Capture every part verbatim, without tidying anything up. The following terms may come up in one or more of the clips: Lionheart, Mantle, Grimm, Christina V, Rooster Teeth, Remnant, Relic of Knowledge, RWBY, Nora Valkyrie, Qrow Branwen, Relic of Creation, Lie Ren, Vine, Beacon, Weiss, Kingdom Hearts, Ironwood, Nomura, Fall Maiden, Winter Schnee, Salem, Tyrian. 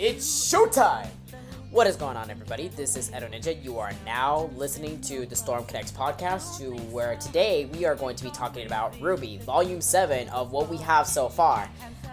It's showtime! What is going on, everybody? This is Edo Ninja. You are now listening to the Storm Connects podcast, to where today we are going to be talking about RWBY, Volume seven of what we have so far.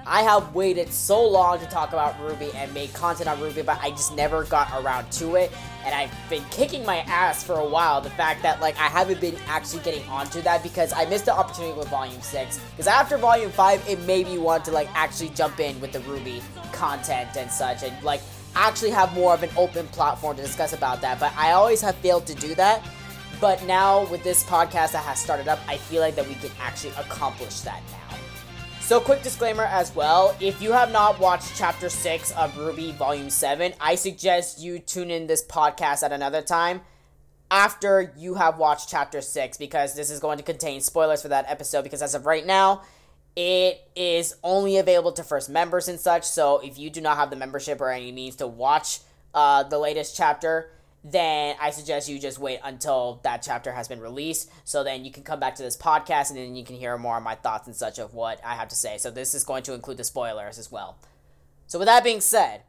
I have waited so long to talk about RWBY and make content on RWBY, but I just never got around to it, and I've been kicking my ass for a while, the fact that like I haven't been actually getting onto that because I missed the opportunity with Volume six, because after Volume five, it made me want to like actually jump in with the RWBY content and such, and like actually have more of an open platform to discuss about that, but I always have failed to do that. But now with this podcast that has started up, I feel like that we can actually accomplish that now. So quick disclaimer as well, if you have not watched Chapter six of RWBY Volume seven, I suggest you tune in this podcast at another time after you have watched Chapter six, because this is going to contain spoilers for that episode, because as of right now, it is only available to first members and such, so if you do not have the membership or any means to watch uh, the latest chapter, then I suggest you just wait until that chapter has been released, so then you can come back to this podcast and then you can hear more of my thoughts and such of what I have to say. So this is going to include the spoilers as well. So with that being said,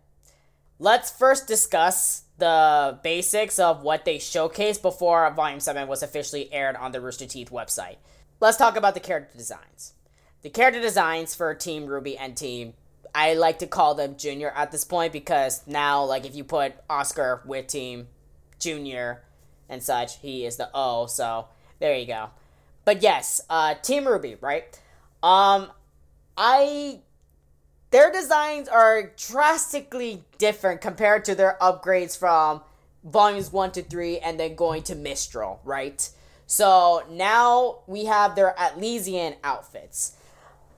let's first discuss the basics of what they showcased before Volume seven was officially aired on the Rooster Teeth website. Let's talk about the character designs. The character designs for Team RWBY and Team, I like to call them Junior at this point, because now like if you put Oscar with Team Junior and such, he is the O, so there you go. But yes, uh Team RWBY, right? Um I their designs are drastically different compared to their upgrades from volumes one to three and then going to Mistral, right? So now we have their Atlesian outfits.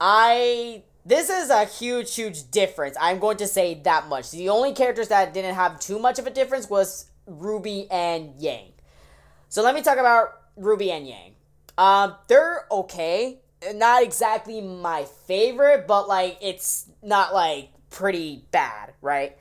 I This is a huge, huge difference. I'm going to say that much. The only characters that didn't have too much of a difference was RWBY and Yang. So let me talk about RWBY and Yang. Um, they're okay. Not exactly my favorite, but like it's not like pretty bad, right?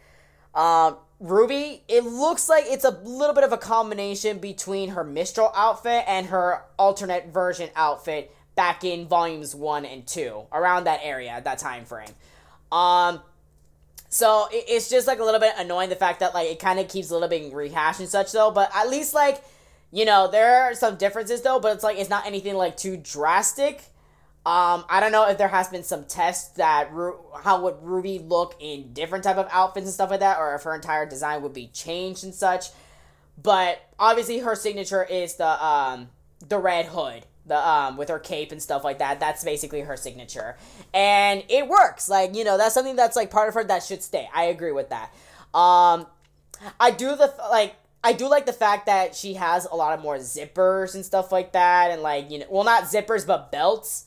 Um, RWBY, it looks like it's a little bit of a combination between her Mistral outfit and her alternate version outfit back in volumes one and two, around that area, that time frame. Um, So, it's just, like, a little bit annoying, the fact that, like, it kind of keeps a little bit rehashed and such, though. But at least, like, you know, there are some differences, though. But it's, like, it's not anything, like, too drastic. Um, I don't know if there has been some tests that Ru- how would RWBY look in different type of outfits and stuff like that. Or if her entire design would be changed and such. But, obviously, her signature is the, um, the red hood. The, um, with her cape and stuff like that. That's basically her signature. And it works. Like, you know, that's something that's, like, part of her that should stay. I agree with that. Um, I do the, like, I do like the fact that she has a lot of more zippers and stuff like that. And, like, you know, well, not zippers, but belts.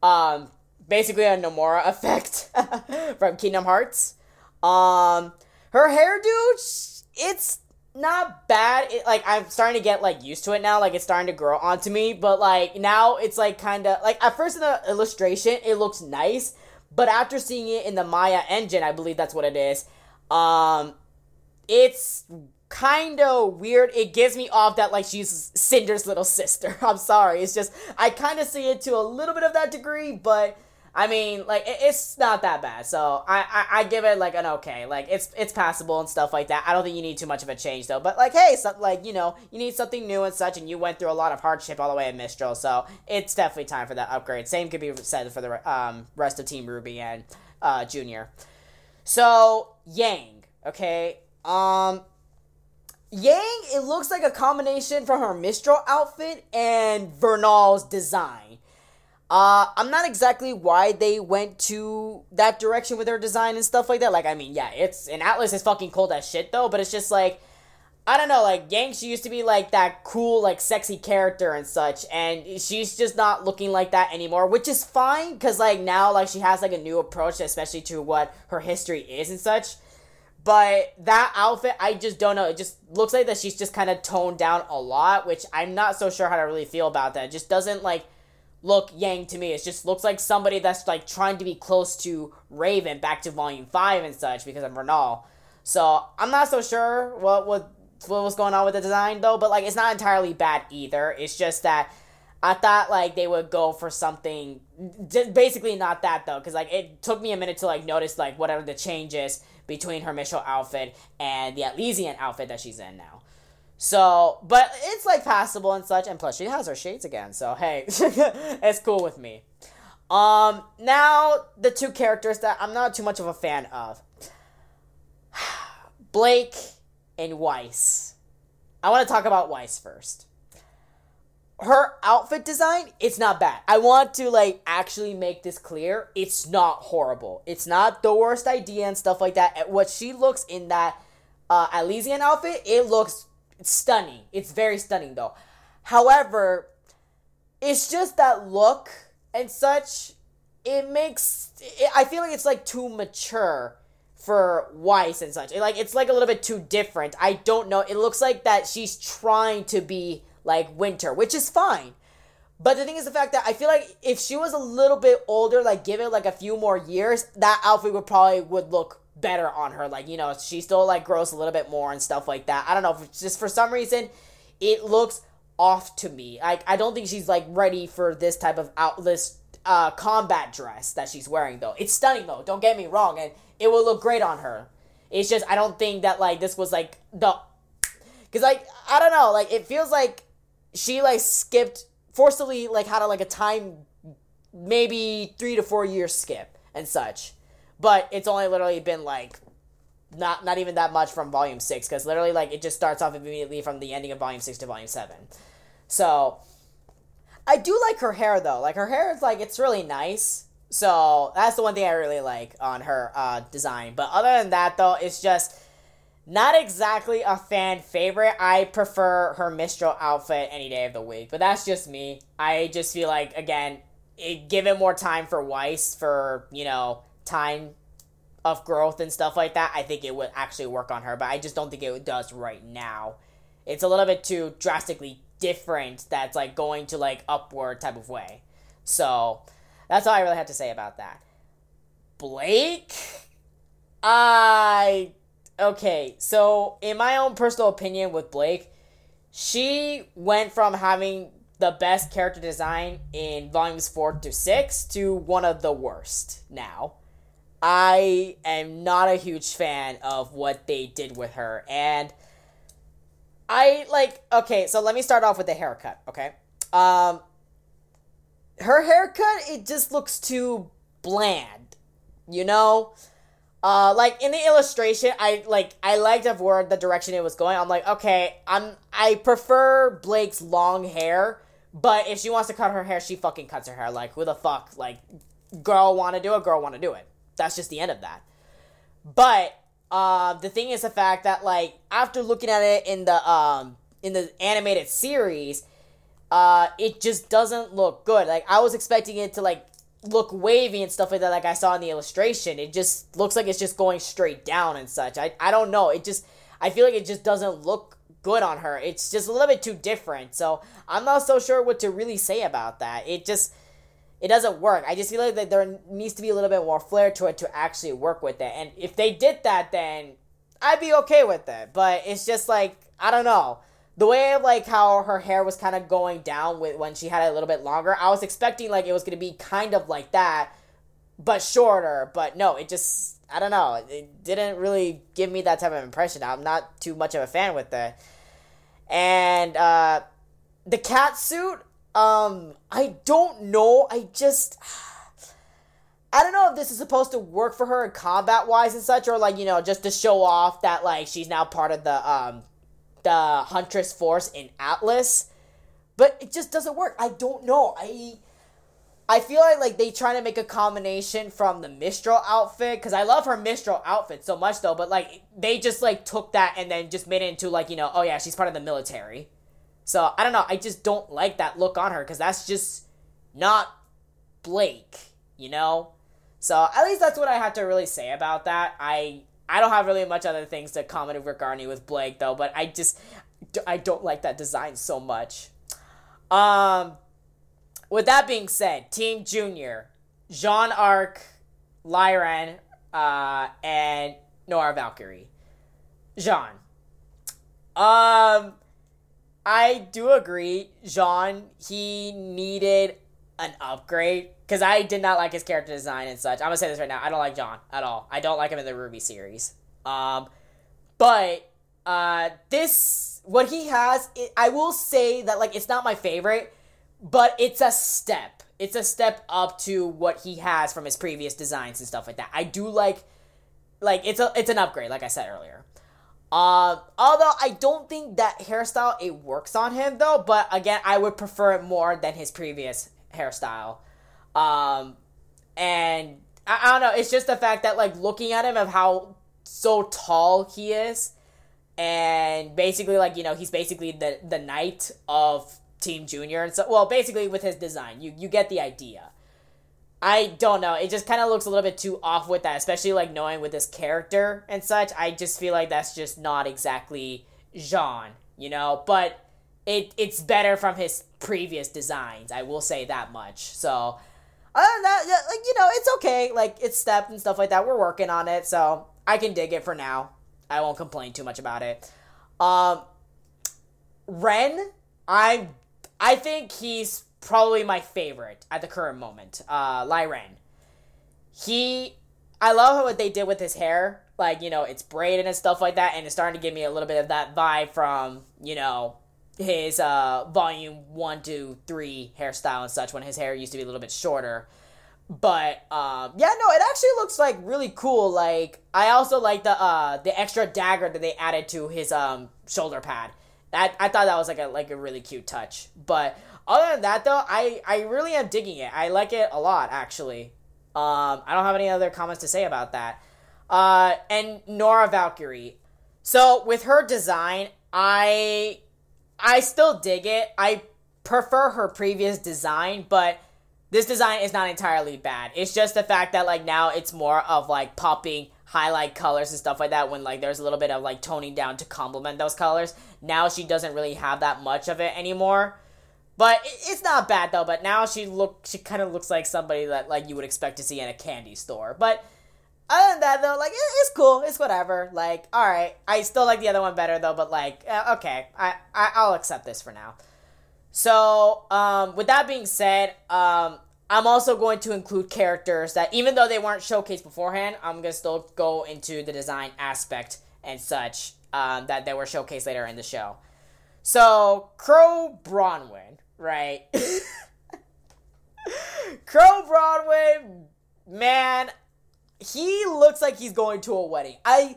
Um, basically a Nomura effect from Kingdom Hearts. Um, her hairdo, it's not bad. It, like, I'm starting to get, like, used to it now. Like, it's starting to grow onto me. But, like, now it's, like, kind of... Like, at first in the illustration, it looks nice. But after seeing it in the Maya engine, I believe that's what it is. Um, it's kind of weird. It gives me off that, like, she's Cinder's little sister. I'm sorry. It's just... I kind of see it to a little bit of that degree. But, I mean, like, it, it's not that bad. So, I, I, I give it, like, an okay. Like, it's it's passable and stuff like that. I don't think you need too much of a change, though. But, like, hey, so, like, you know, you need something new and such. And you went through a lot of hardship all the way at Mistral. So, it's definitely time for that upgrade. Same could be said for the um, rest of Team RWBY and uh, Junior. So, Yang, okay? Um... Yang, it looks like a combination from her Mistral outfit and Vernal's design. Uh, I'm not exactly why they went to that direction with her design and stuff like that. Like, I mean, yeah, it's... And Atlas is fucking cold as shit, though, but it's just, like... I don't know, like, Yang, she used to be, like, that cool, like, sexy character and such, and she's just not looking like that anymore, which is fine, because, like, now, like, she has, like, a new approach, especially to what her history is and such. But that outfit, I just don't know. It just looks like that she's just kind of toned down a lot, which I'm not so sure how to really feel about that. It just doesn't, like, look Yang to me. It just looks like somebody that's, like, trying to be close to Raven back to Volume five and such because of Vernal. So I'm not so sure what, what, what was going on with the design, though. But, like, it's not entirely bad either. It's just that I thought, like, they would go for something, just basically not that, though, because, like, it took me a minute to, like, notice, like, whatever the change is between her Mistral outfit and the Atlesian outfit that she's in now. So, but it's, like, passable and such, and plus she has her shades again, so, hey, it's cool with me. Um, now, the two characters that I'm not too much of a fan of. Blake and Weiss. I want to talk about Weiss first. Her outfit design, it's not bad. I want to, like, actually make this clear. It's not horrible. It's not the worst idea and stuff like that. What she looks in that uh, Atlesian outfit, it looks stunning. It's very stunning, though. However, it's just that look and such, it makes... It, I feel like it's, like, too mature for Weiss and such. It, like, it's, like, a little bit too different. I don't know. It looks like that she's trying to be... like, Winter, which is fine. But the thing is the fact that I feel like if she was a little bit older, like, give it, like, a few more years, that outfit would probably would look better on her. Like, you know, she still, like, grows a little bit more and stuff like that. I don't know. If it's just for some reason, it looks off to me. Like, I don't think she's, like, ready for this type of Atlas uh, combat dress that she's wearing, though. It's stunning, though. Don't get me wrong. And it will look great on her. It's just I don't think that, like, this was, like, the... Because, like, I don't know. Like, it feels like... She, like, skipped, forcibly, like, had, a, like, a time, maybe three to four years skip and such. But it's only literally been, like, not not even that much from Volume six. Because literally, like, it just starts off immediately from the ending of Volume six to Volume seven. So, I do like her hair, though. Like, her hair is, like, it's really nice. So, that's the one thing I really like on her uh, design. But other than that, though, it's just... Not exactly a fan favorite. I prefer her Mistral outfit any day of the week. But that's just me. I just feel like, again, it, give it more time for Weiss for, you know, time of growth and stuff like that. I think it would actually work on her. But I just don't think it does right now. It's a little bit too drastically different that's, like, going to, like, upward type of way. So, that's all I really have to say about that. Blake? I... Okay, so in my own personal opinion with Blake, she went from having the best character design in volumes four to six to one of the worst now. I am not a huge fan of what they did with her. And I like, okay, so let me start off with the haircut, okay? Um, her haircut, it just looks too bland, you know? Uh, like, in the illustration, I, like, I liked of where the direction it was going. I'm like, okay, I'm, I prefer Blake's long hair, but if she wants to cut her hair, she fucking cuts her hair. Like, who the fuck, like, girl wanna do it, girl wanna do it. That's just the end of that. But, uh, the thing is the fact that, like, after looking at it in the, um, in the animated series, uh, it just doesn't look good. Like, I was expecting it to, like, look wavy and stuff like that, like I saw in the illustration. It just looks like it's just going straight down and such. I, I don't know. It just, I feel like it just doesn't look good on her. It's just a little bit too different. So I'm not so sure what to really say about that. It just, it doesn't work. I just feel like that there needs to be a little bit more flair to it to actually work with it. And if they did that, then I'd be okay with it. But it's just like, I don't know. The way of, like, how her hair was kind of going down with when she had it a little bit longer, I was expecting, like, it was going to be kind of like that, but shorter. But, no, it just, I don't know. It didn't really give me that type of impression. I'm not too much of a fan with it. And uh, the catsuit, um, I don't know. I just... I don't know if this is supposed to work for her combat-wise and such, or, like, you know, just to show off that, like, she's now part of the... um. the Huntress Force in Atlas, but it just doesn't work. I don't know. I I feel like, like they trying to make a combination from the Mistral outfit, because I love her Mistral outfit so much, though, but, like, they just, like, took that and then just made it into, like, you know, oh, yeah, she's part of the military. So, I don't know. I just don't like that look on her, because that's just not Blake, you know? So, at least that's what I have to really say about that. I... I don't have really much other things to comment regarding with Blake, though, but I just, I don't like that design so much. Um, with that being said, Team Junior, Jaune Arc, Lie Ren, uh, and Nora Valkyrie. Jaune. Um, I do agree, Jaune, he needed an upgrade, because I did not like his character design and such. I'm going to say this right now. I don't like Jaune at all. I don't like him in the RWBY series. Um, but uh, this, what he has, it, I will say that, like, it's not my favorite, but it's a step. It's a step up to what he has from his previous designs and stuff like that. I do like, like, it's a it's an upgrade, like I said earlier. Uh, although I don't think that hairstyle, it works on him, though. But, again, I would prefer it more than his previous hairstyle. Um, and I, I don't know. It's just the fact that, like, looking at him of how so tall he is, and basically, like, you know, he's basically the, the knight of Team Junior. And so, well, basically with his design, you, you get the idea. I don't know. It just kind of looks a little bit too off with that, especially, like, knowing with this character and such. I just feel like that's just not exactly Jaune, you know? But it it's better from his previous designs. I will say that much. So, other than that, like, you know, it's okay. Like, it's stepped and stuff like that. We're working on it, so I can dig it for now. I won't complain too much about it. Um, Ren, I'm... I think he's probably my favorite at the current moment. Uh, Lie Ren. He, I love what they did with his hair. Like, you know, it's braided and stuff like that, and it's starting to give me a little bit of that vibe from, you know, his uh, volume one, two, three hairstyle and such, when his hair used to be a little bit shorter. But, um, yeah, no, it actually looks, like, really cool. Like, I also like the uh, the extra dagger that they added to his um, shoulder pad. That, I thought that was, like, a like a really cute touch. But other than that, though, I, I really am digging it. I like it a lot, actually. Um, I don't have any other comments to say about that. Uh, and Nora Valkyrie. So, with her design, I I still dig it. I prefer her previous design, but this design is not entirely bad. It's just the fact that, like, now it's more of, like, popping highlight colors and stuff like that, when, like, there's a little bit of, like, toning down to complement those colors. Now she doesn't really have that much of it anymore, but it, it's not bad, though. But now she look she kind of looks like somebody that, like, you would expect to see in a candy store. But other than that, though, like, it, it's cool, it's whatever. Like, all right, I still like the other one better, though. But, like, uh, okay, I, I I'll accept this for now. So um, with that being said, um. I'm also going to include characters that, even though they weren't showcased beforehand, I'm going to still go into the design aspect and such um, that they were showcased later in the show. So, Qrow Branwen, right? Qrow Branwen, man, he looks like he's going to a wedding. I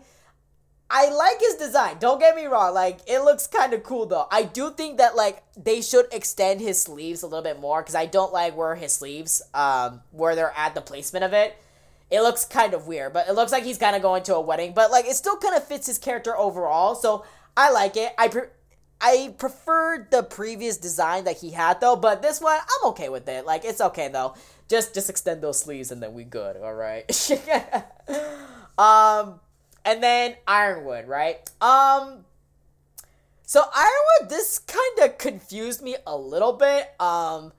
I like his design, don't get me wrong. Like, it looks kind of cool, though. I do think that, like, they should extend his sleeves a little bit more, because I don't like where his sleeves, um, where they're at, the placement of it. It looks kind of weird, but it looks like he's kind of going to a wedding. But, like, it still kind of fits his character overall, so I like it. I pre- I preferred the previous design that he had, though, but this one, I'm okay with it. Like, it's okay, though. Just, just extend those sleeves, and then we good, all right? um... And then Ironwood, right? Um, so Ironwood, this kind of confused me a little bit, um,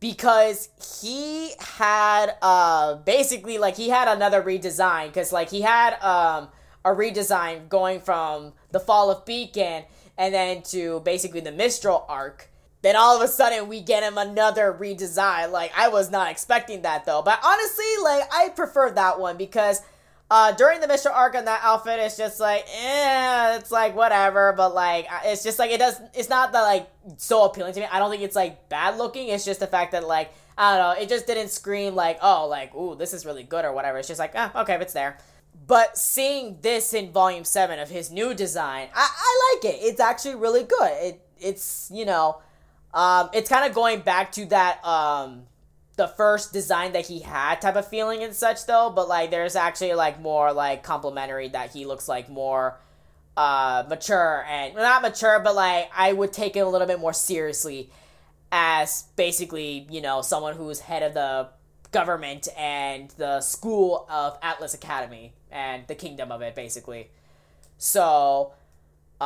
because he had, uh, basically, like, he had another redesign, because, like, he had, um, a redesign going from the fall of Beacon, and then to, basically, the Mistral arc. Then all of a sudden, we get him another redesign. Like, I was not expecting that, though, but honestly, like, I prefer that one, because Uh, during the Mistral arc on that outfit, it's just like, eh, it's like, whatever, but, like, it's just, like, it does, it's not that, like, so appealing to me. I don't think it's, like, bad looking. It's just the fact that, like, I don't know, it just didn't scream, like, oh, like, ooh, this is really good or whatever. It's just like, ah, okay, if it's there. But seeing this in Volume seven of his new design, I, I like it. It's actually really good. It, it's, you know, um, it's kind of going back to that, um... the first design that he had type of feeling and such, though, but, like, there's actually, like, more, like, complimentary, that he looks, like, more uh mature, and not mature, but, like, I would take it a little bit more seriously as basically, you know, someone who's head of the government and the school of Atlas Academy and the kingdom of it, basically. So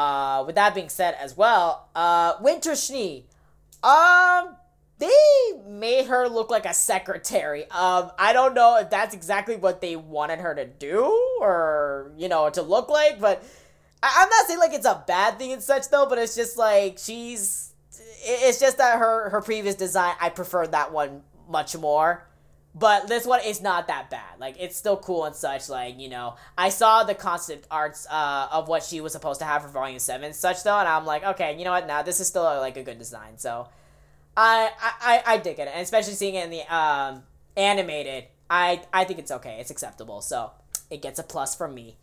uh with that being said as well, uh Winter Schnee, um they made her look like a secretary. Um, I don't know if that's exactly what they wanted her to do, or, you know, to look like, but I- I'm not saying, like, it's a bad thing and such, though, but it's just, like, she's... It's just that her, her previous design, I preferred that one much more. But this one is not that bad. Like, it's still cool and such, like, you know. I saw the concept arts uh, of what she was supposed to have for Volume seven and such, though, and I'm like, okay, you know what, nah, this is still, like, a good design, so... I, I, I dig it, and especially seeing it in the um, animated, I, I think it's okay. It's acceptable, so it gets a plus from me.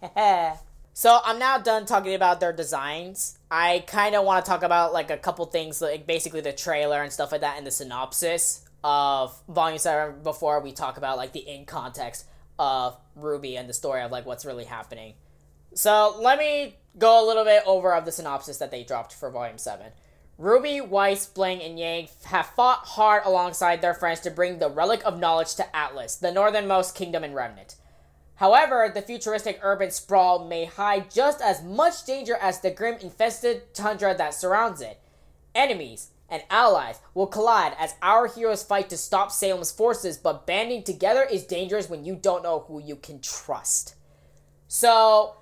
So I'm now done talking about their designs. I kind of want to talk about like a couple things, like basically the trailer and stuff like that, and the synopsis of Volume seven before we talk about like the in context of Ruby and the story of like what's really happening. So let me go a little bit over of the synopsis that they dropped for Volume seven. Ruby, Weiss, Blake, and Yang have fought hard alongside their friends to bring the Relic of Knowledge to Atlas, the northernmost kingdom in Remnant. However, the futuristic urban sprawl may hide just as much danger as the Grimm-infested tundra that surrounds it. Enemies and allies will collide as our heroes fight to stop Salem's forces, but banding together is dangerous when you don't know who you can trust. So,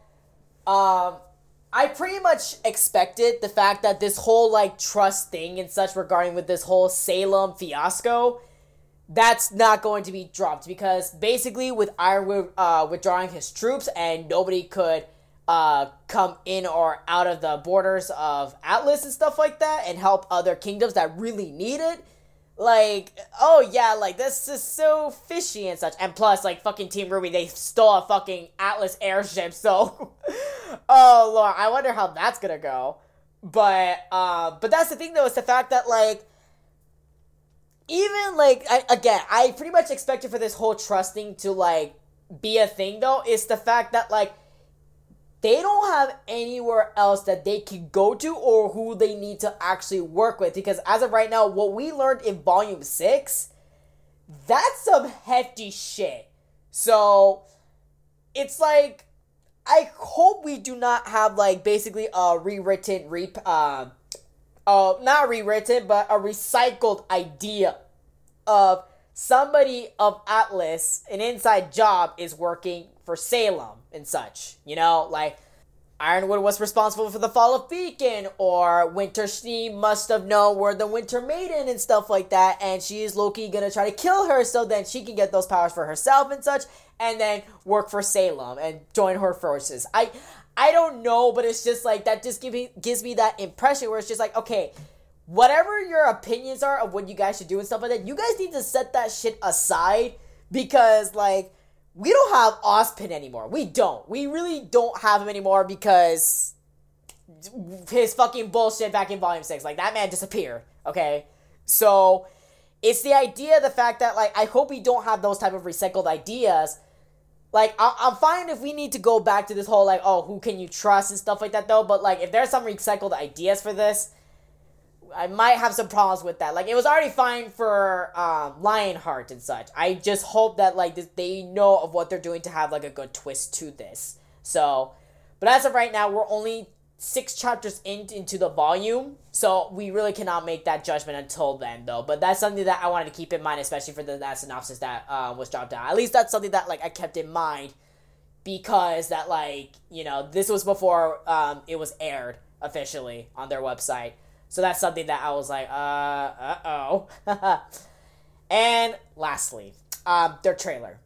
um... I pretty much expected the fact that this whole, like, trust thing and such regarding with this whole Salem fiasco, that's not going to be dropped because basically with Ironwood uh, withdrawing his troops and nobody could uh, come in or out of the borders of Atlas and stuff like that and help other kingdoms that really need it, like, oh yeah, like, this is so fishy and such. And plus, like, fucking Team RWBY, they stole a fucking Atlas airship, so... oh, Lord, I wonder how that's gonna go. But, uh, but that's the thing, though, is the fact that, like... Even, like, I, again, I pretty much expected for this whole trusting to, like, be a thing, though. It's the fact that, like, they don't have anywhere else that they can go to or who they need to actually work with. Because as of right now, what we learned in Volume six, that's some hefty shit. So, it's like, I hope we do not have, like, basically a rewritten, re- uh, uh, not rewritten, but a recycled idea of somebody of Atlas, an inside job, is working for Salem and such, you know, like Ironwood was responsible for the fall of Beacon, or Winter Schnee must have known where the Winter Maiden and stuff like that, and she is low-key gonna try to kill her so then she can get those powers for herself and such, and then work for Salem and join her forces. I I don't know, but it's just like that just give me, gives me that impression where it's just like, okay, whatever your opinions are of what you guys should do and stuff like that, you guys need to set that shit aside because like we don't have Ozpin anymore. We don't. We really don't have him anymore because his fucking bullshit back in Volume six. Like, that man disappeared, okay? So, it's the idea, the fact that, like, I hope we don't have those type of recycled ideas. Like, I- I'm fine if we need to go back to this whole, like, oh, who can you trust and stuff like that, though. But, like, if there's some recycled ideas for this, I might have some problems with that. Like, it was already fine for um, Lionheart and such. I just hope that, like, this, they know of what they're doing to have, like, a good twist to this. So, but as of right now, we're only six chapters in, into the volume. So, we really cannot make that judgment until then, though. But that's something that I wanted to keep in mind, especially for the, that synopsis that uh, was dropped down. At least that's something that, like, I kept in mind. Because that, like, you know, this was before um, it was aired officially on their website. So that's something that I was like, uh, uh-oh. And lastly, um, their trailer.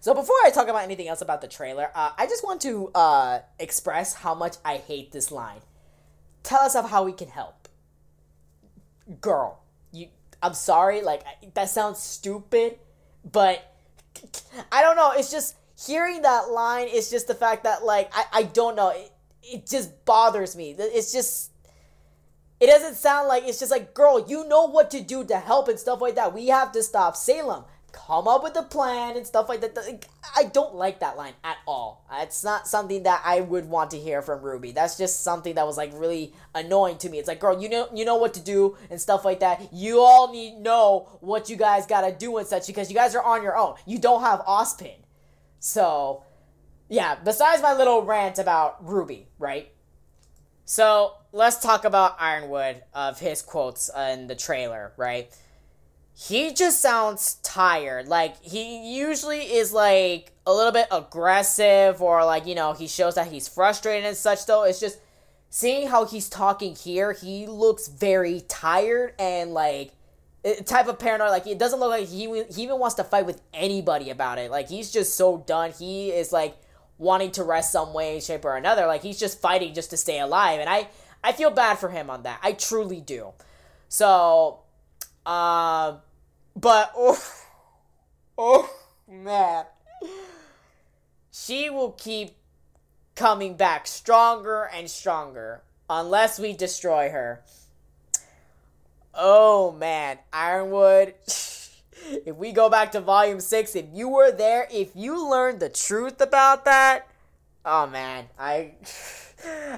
So before I talk about anything else about the trailer, uh, I just want to uh, express how much I hate this line. Tell us of how we can help. Girl, you. I'm sorry, like, that sounds stupid, but I don't know. It's just hearing that line, it's just the fact that, like, I, I don't know. It, it just bothers me. It's just... It doesn't sound like, it's just like, girl, you know what to do to help and stuff like that. We have to stop Salem. Come up with a plan and stuff like that. I don't like that line at all. It's not something that I would want to hear from RWBY. That's just something that was like really annoying to me. It's like, girl, you know you know what to do and stuff like that. You all need know what you guys got to do and such because you guys are on your own. You don't have Ozpin. So, yeah, besides my little rant about RWBY, right? So, let's talk about Ironwood of his quotes in the trailer, right? he just sounds tired. Like, he usually is, like, a little bit aggressive or, like, you know, he shows that he's frustrated and such, though. It's just seeing how he's talking here, he looks very tired and, like, it, type of paranoid. Like, it doesn't look like he, he even wants to fight with anybody about it. Like, he's just so done. He is, like, wanting to rest some way, shape, or another. Like, he's just fighting just to stay alive. And I, I feel bad for him on that. I truly do. So, um... Uh, But, oh, oh, man. She will keep coming back stronger and stronger unless we destroy her. Oh, man. Ironwood, if we go back to Volume six, if you were there, if you learned the truth about that, oh, man, I...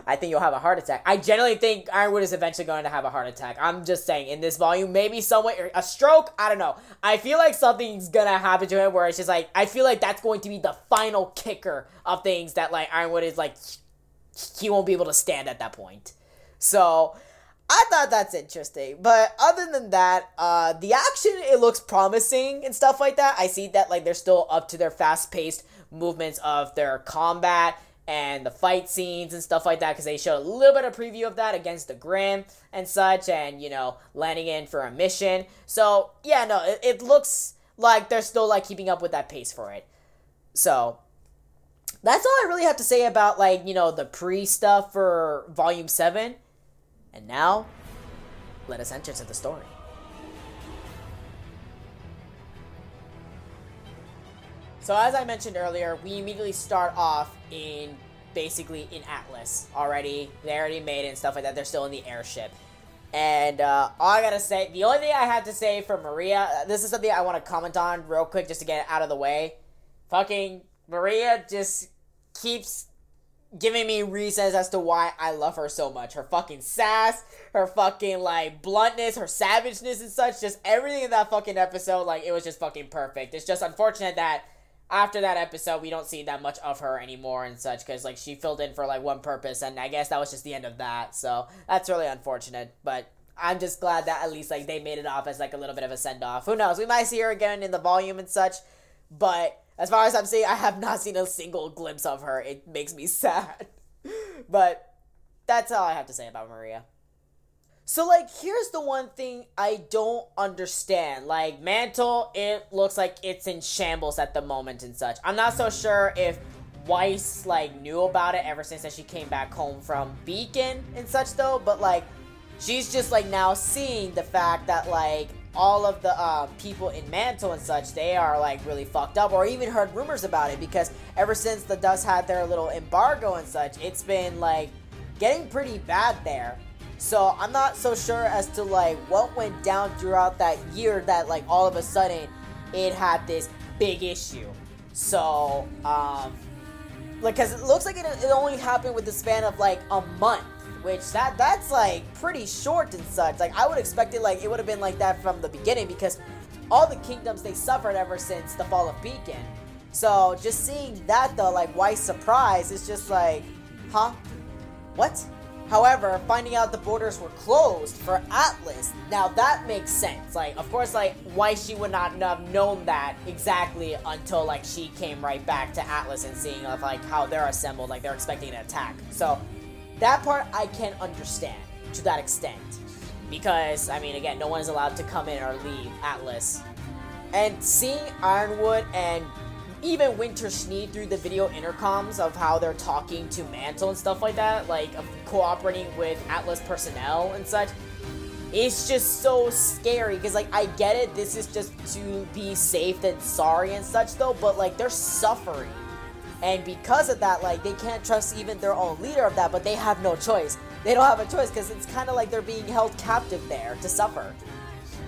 I think you'll have a heart attack. I generally think Ironwood is eventually going to have a heart attack. I'm just saying, in this volume, maybe someone, a stroke, I don't know. I feel like something's going to happen to him where it's just like, I feel like that's going to be the final kicker of things that, like, Ironwood is like, he won't be able to stand at that point. So, I thought that's interesting. But other than that, uh, the action, it looks promising and stuff like that. I see that, like, they're still up to their fast-paced movements of their combat and the fight scenes and stuff like that, because they showed a little bit of preview of that against the Grimm and such, and, you know, landing in for a mission. So, yeah, no, it, it looks like they're still, like, keeping up with that pace for it. So, that's all I really have to say about, like, you know, the pre-stuff for Volume seven. And now, let us enter into the story. So as I mentioned earlier, we immediately start off in, basically, in Atlas already. They already made it and stuff like that. They're still in the airship. And uh, all I gotta say, the only thing I had to say for Maria, this is something I want to comment on real quick just to get it out of the way. Fucking Maria just keeps giving me reasons as to why I love her so much. Her fucking sass, her fucking, like, bluntness, her savageness and such. Just everything in that fucking episode, like, it was just fucking perfect. It's just unfortunate that after that episode, we don't see that much of her anymore and such, because, like, she filled in for, like, one purpose, and I guess that was just the end of that, so that's really unfortunate, but I'm just glad that at least, like, they made it off as, like, a little bit of a send-off. Who knows? We might see her again in the volume and such, but as far as I'm seeing, I have not seen a single glimpse of her. It makes me sad, but that's all I have to say about Maria. So, like, here's the one thing I don't understand. Like, Mantle, it looks like it's in shambles at the moment and such. I'm not so sure if Weiss, like, knew about it ever since that she came back home from Beacon and such, though. But, like, she's just, like, now seeing the fact that, like, all of the uh, people in Mantle and such, they are, like, really fucked up. Or even heard rumors about it, because ever since the Dust had their little embargo and such, it's been, like, getting pretty bad there. So I'm not so sure as to, like, what went down throughout that year that, like, all of a sudden it had this big issue. So, um, like, because it looks like it, it only happened with the span of, like, a month, which that that's, like, pretty short and such. Like, I would expect it, like, it would have been like that from the beginning, because all the kingdoms, they suffered ever since the fall of Beacon. So just seeing that, though, like, why surprise? It's just like, huh? What? However, finding out the borders were closed for Atlas, now that makes sense. Like, of course, like, why she would not have known that exactly until, like, she came right back to Atlas and seeing, like, how they're assembled, like, they're expecting an attack. So, that part I can understand to that extent. Because, I mean, again, no one's allowed to come in or leave Atlas. And seeing Ironwood and even Winter Schnee through the video intercoms of how they're talking to Mantle and stuff like that, like, of cooperating with Atlas personnel and such, it's just so scary, because, like, I get it, this is just to be safe and sorry and such, though, but, like, they're suffering, and because of that, like, they can't trust even their own leader of that, but they have no choice. They don't have a choice, because it's kind of like they're being held captive there to suffer.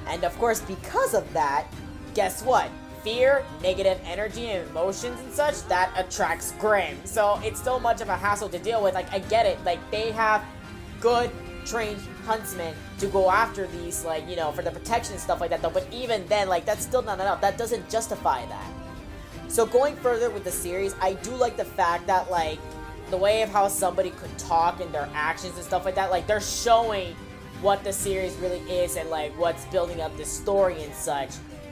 And, of course, because of that, guess what? Fear, negative energy, and emotions and such, that attracts Grimm. So it's so much of a hassle to deal with. Like, I get it. Like, they have good, trained huntsmen to go after these, like, you know, for the protection and stuff like that, though. But even then, like, that's still not enough. That doesn't justify that. So going further with the series, I do like the fact that, like, the way of how somebody could talk and their actions and stuff like that, like, they're showing what the series really is and like what's building up the story and such,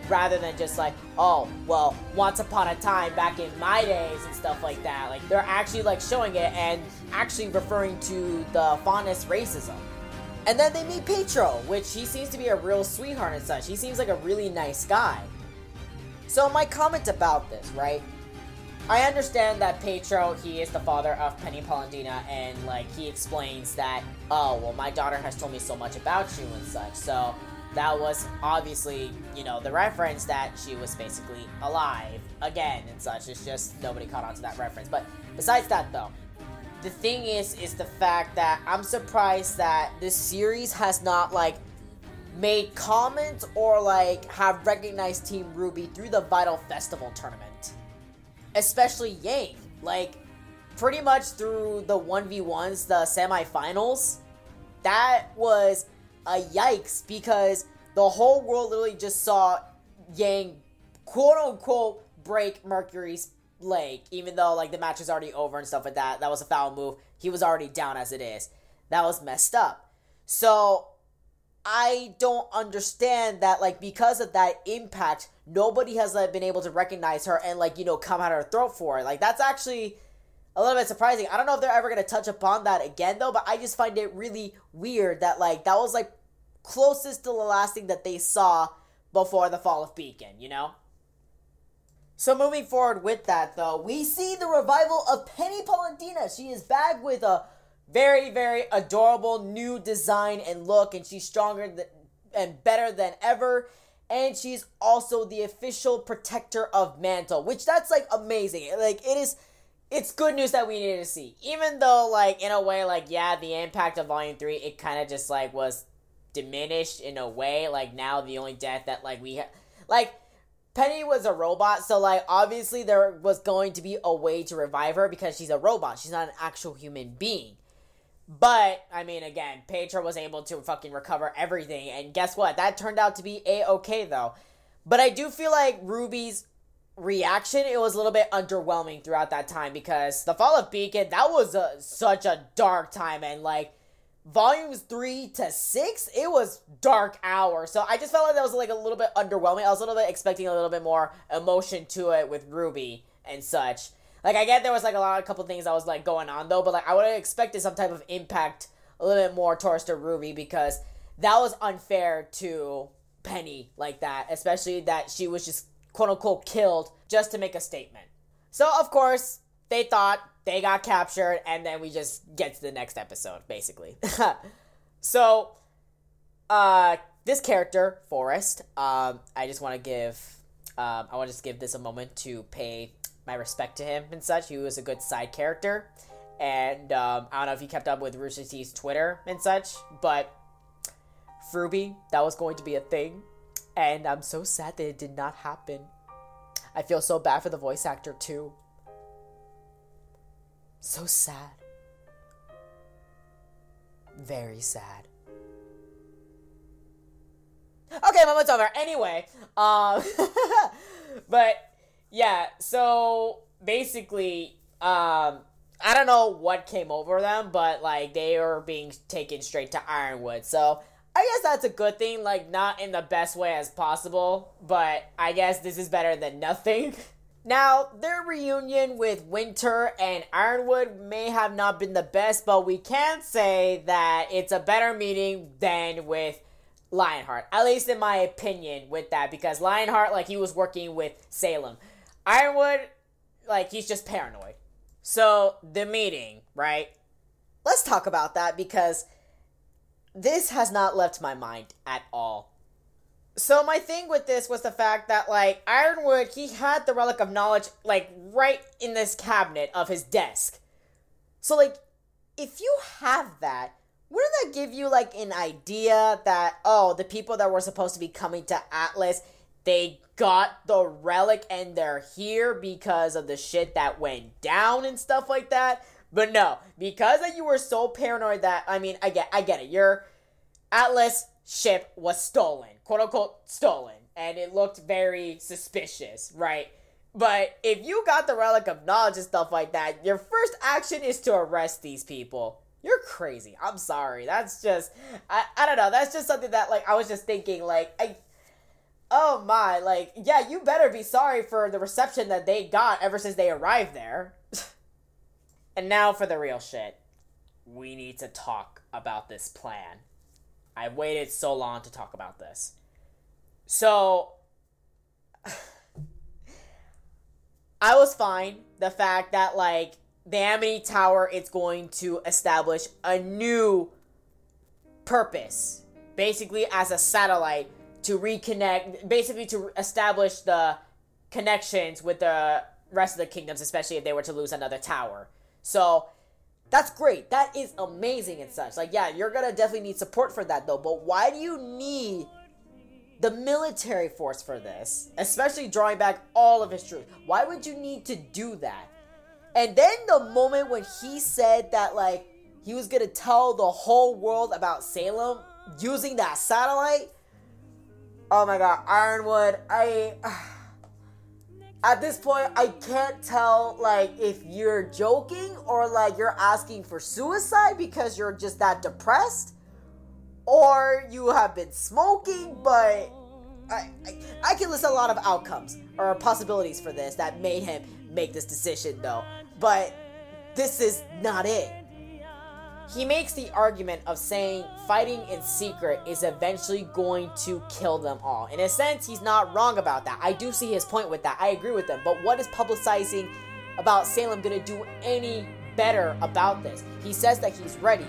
rather than just like, oh, well, once upon a time back in my days and stuff like that. Like, they're actually like showing it and actually referring to the fondest racism. And then they meet Petro, which he seems to be a real sweetheart and such. He seems like a really nice guy. So my comment about this, right? I understand that Petro, he is the father of Penny Polendina, and like he explains that, oh, well, my daughter has told me so much about you and such. So that was obviously, you know, the reference that she was basically alive again and such. It's just nobody caught on to that reference. But besides that, though, the thing is, is the fact that I'm surprised that this series has not like made comments or like have recognized Team RWBY through the Vital Festival tournament. Especially Yang, like pretty much through the one v ones, the semifinals. That was a yikes, because the whole world literally just saw Yang quote-unquote break Mercury's leg, even though like the match is already over and stuff like that. That was a foul move. He was already down as it is. That was messed up. So I don't understand that, like, because of that impact, nobody has like been able to recognize her and like, you know, come out of her throat for it. Like, that's actually a little bit surprising. I don't know if they're ever going to touch upon that again though, but I just find it really weird that like that was like closest to the last thing that they saw before the fall of Beacon, you know? So moving forward with that though, we see the revival of Penny Polendina. She is back with a very, very adorable new design and look, and she's stronger th- and better than ever. And she's also the official protector of Mantle, which that's, like, amazing. Like, it is, it's good news that we needed to see. Even though, like, in a way, like, yeah, the impact of Volume three, it kind of just, like, was diminished in a way. Like, now the only death that, like, we have, like, Penny was a robot, so, like, obviously there was going to be a way to revive her because she's a robot. She's not an actual human being. But, I mean, again, Pedro was able to fucking recover everything. And guess what? That turned out to be A-okay, though. But I do feel like Ruby's reaction, it was a little bit underwhelming throughout that time. Because the fall of Beacon, that was a, such a dark time. And, like, volumes three to six, it was dark hour. So I just felt like that was, like, a little bit underwhelming. I was a little bit expecting a little bit more emotion to it with Ruby and such. Like, I get there was, like, a lot of couple things that was, like, going on, though. But, like, I would have expected some type of impact a little bit more towards the Ruby, because that was unfair to Penny like that. Especially that she was just, quote-unquote, killed just to make a statement. So, of course, they thought they got captured, and then we just get to the next episode, basically. so, uh, this character, Forrest, um, I just want to give... Um, I want to just give this a moment to pay my respect to him and such. He was a good side character. And um, I don't know if you kept up with Rooster Teeth's Twitter and such, but Ruby, that was going to be a thing. And I'm so sad that it did not happen. I feel so bad for the voice actor too. So sad. Very sad. Okay, moment's over. Anyway, um, but... Yeah, so basically, um, I don't know what came over them, but, like, they were being taken straight to Ironwood. So I guess that's a good thing, like, not in the best way as possible, but I guess this is better than nothing. Now, their reunion with Winter and Ironwood may have not been the best, but we can say that it's a better meeting than with Lionheart. At least in my opinion with that, because Lionheart, like, he was working with Salem. Ironwood, like, he's just paranoid. So, the meeting, right? Let's talk about that, because this has not left my mind at all. So, my thing with this was the fact that, like, Ironwood, he had the Relic of Knowledge, like, right in this cabinet of his desk. So, like, if you have that, wouldn't that give you, like, an idea that, oh, the people that were supposed to be coming to Atlas, they got the relic and they're here because of the shit that went down and stuff like that? But no, because that you were so paranoid that, I mean, I get I get it. Your Atlas ship was stolen, quote unquote stolen, and it looked very suspicious, right? But if you got the Relic of Knowledge and stuff like that, your first action is to arrest these people. You're crazy. I'm sorry. That's just, I, I don't know. That's just something that, like, I was just thinking, like, I, oh my, like, yeah, you better be sorry for the reception that they got ever since they arrived there. And now for the real shit. We need to talk about this plan. I waited so long to talk about this. So, I was fine. The fact that, like, the Amity Tower is going to establish a new purpose, basically as a satellite to reconnect, basically to establish the connections with the rest of the kingdoms, especially if they were to lose another tower. So that's great. That is amazing and such. Like, yeah, you're gonna definitely need support for that though, but why do you need the military force for this? Especially drawing back all of his troops. Why would you need to do that? And then the moment when he said that, like, he was gonna tell the whole world about Salem using that satellite. Oh my god, Ironwood, I... At this point, I can't tell, like, if you're joking or, like, you're asking for suicide because you're just that depressed. Or you have been smoking, but... I, I, I can list a lot of outcomes or possibilities for this that made him make this decision, though. But this is not it. He makes the argument of saying fighting in secret is eventually going to kill them all. In a sense, he's not wrong about that. I do see his point with that. I agree with him. But what is publicizing about Salem going to do any better about this? He says that he's ready,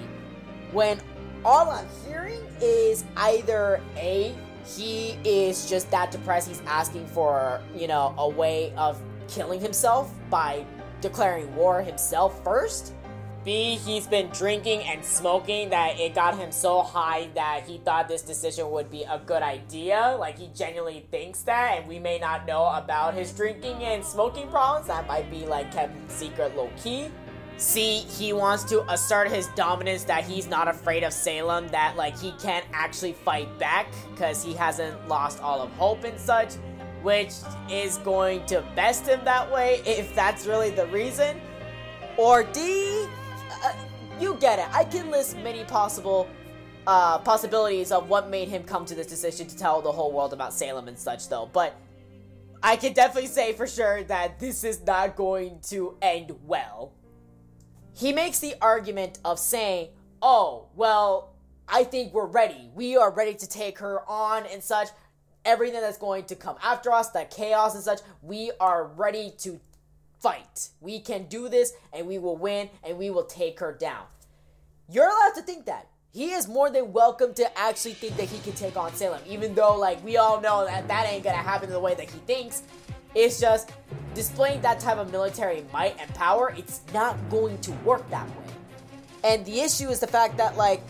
when all I'm hearing is either A, he is just that depressed, he's asking for, you know, a way of killing himself by declaring war himself first. B, he's been drinking and smoking that it got him so high that he thought this decision would be a good idea. Like, he genuinely thinks that, and we may not know about his drinking and smoking problems. That might be, like, kept secret low-key. C, he wants to assert his dominance, that he's not afraid of Salem, that, like, he can't actually fight back because he hasn't lost all of hope and such, which is going to best him that way, if that's really the reason. Or D, uh, you get it. I can list many possible uh, possibilities of what made him come to this decision to tell the whole world about Salem and such, though. But I can definitely say for sure that this is not going to end well. He makes the argument of saying, oh, well, I think we're ready. We are ready to take her on and such. Everything that's going to come after us, the chaos and such, we are ready to fight. We can do this, and we will win, and we will take her down. You're allowed to think that. He is more than welcome to actually think that he can take on Salem, even though, like, we all know that that ain't gonna happen the way that he thinks. It's just displaying that type of military might and power, it's not going to work that way. And the issue is the fact that, like,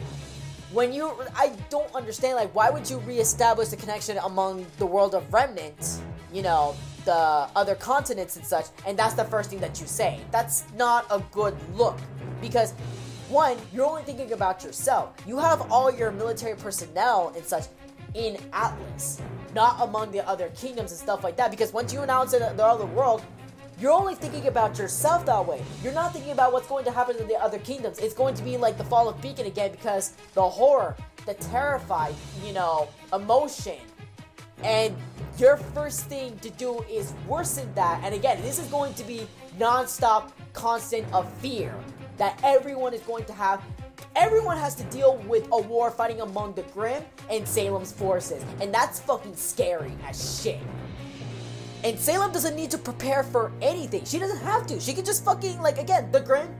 when you... I don't understand, like, why would you reestablish the connection among the world of Remnant, you know, the other continents and such, and that's the first thing that you say? That's not a good look, because, one, you're only thinking about yourself. You have all your military personnel and such in Atlas, not among the other kingdoms and stuff like that, because once you announce it to the other world, you're only thinking about yourself that way. You're not thinking about what's going to happen to the other kingdoms. It's going to be like the fall of Beacon again, because the horror, the terrified, you know, emotion. And your first thing to do is worsen that. And again, this is going to be non-stop, constant of fear that everyone is going to have. Everyone has to deal with a war fighting among the Grimm and Salem's forces. And that's fucking scary as shit. And Salem doesn't need to prepare for anything. She doesn't have to. She can just fucking, like, again, the Grimm,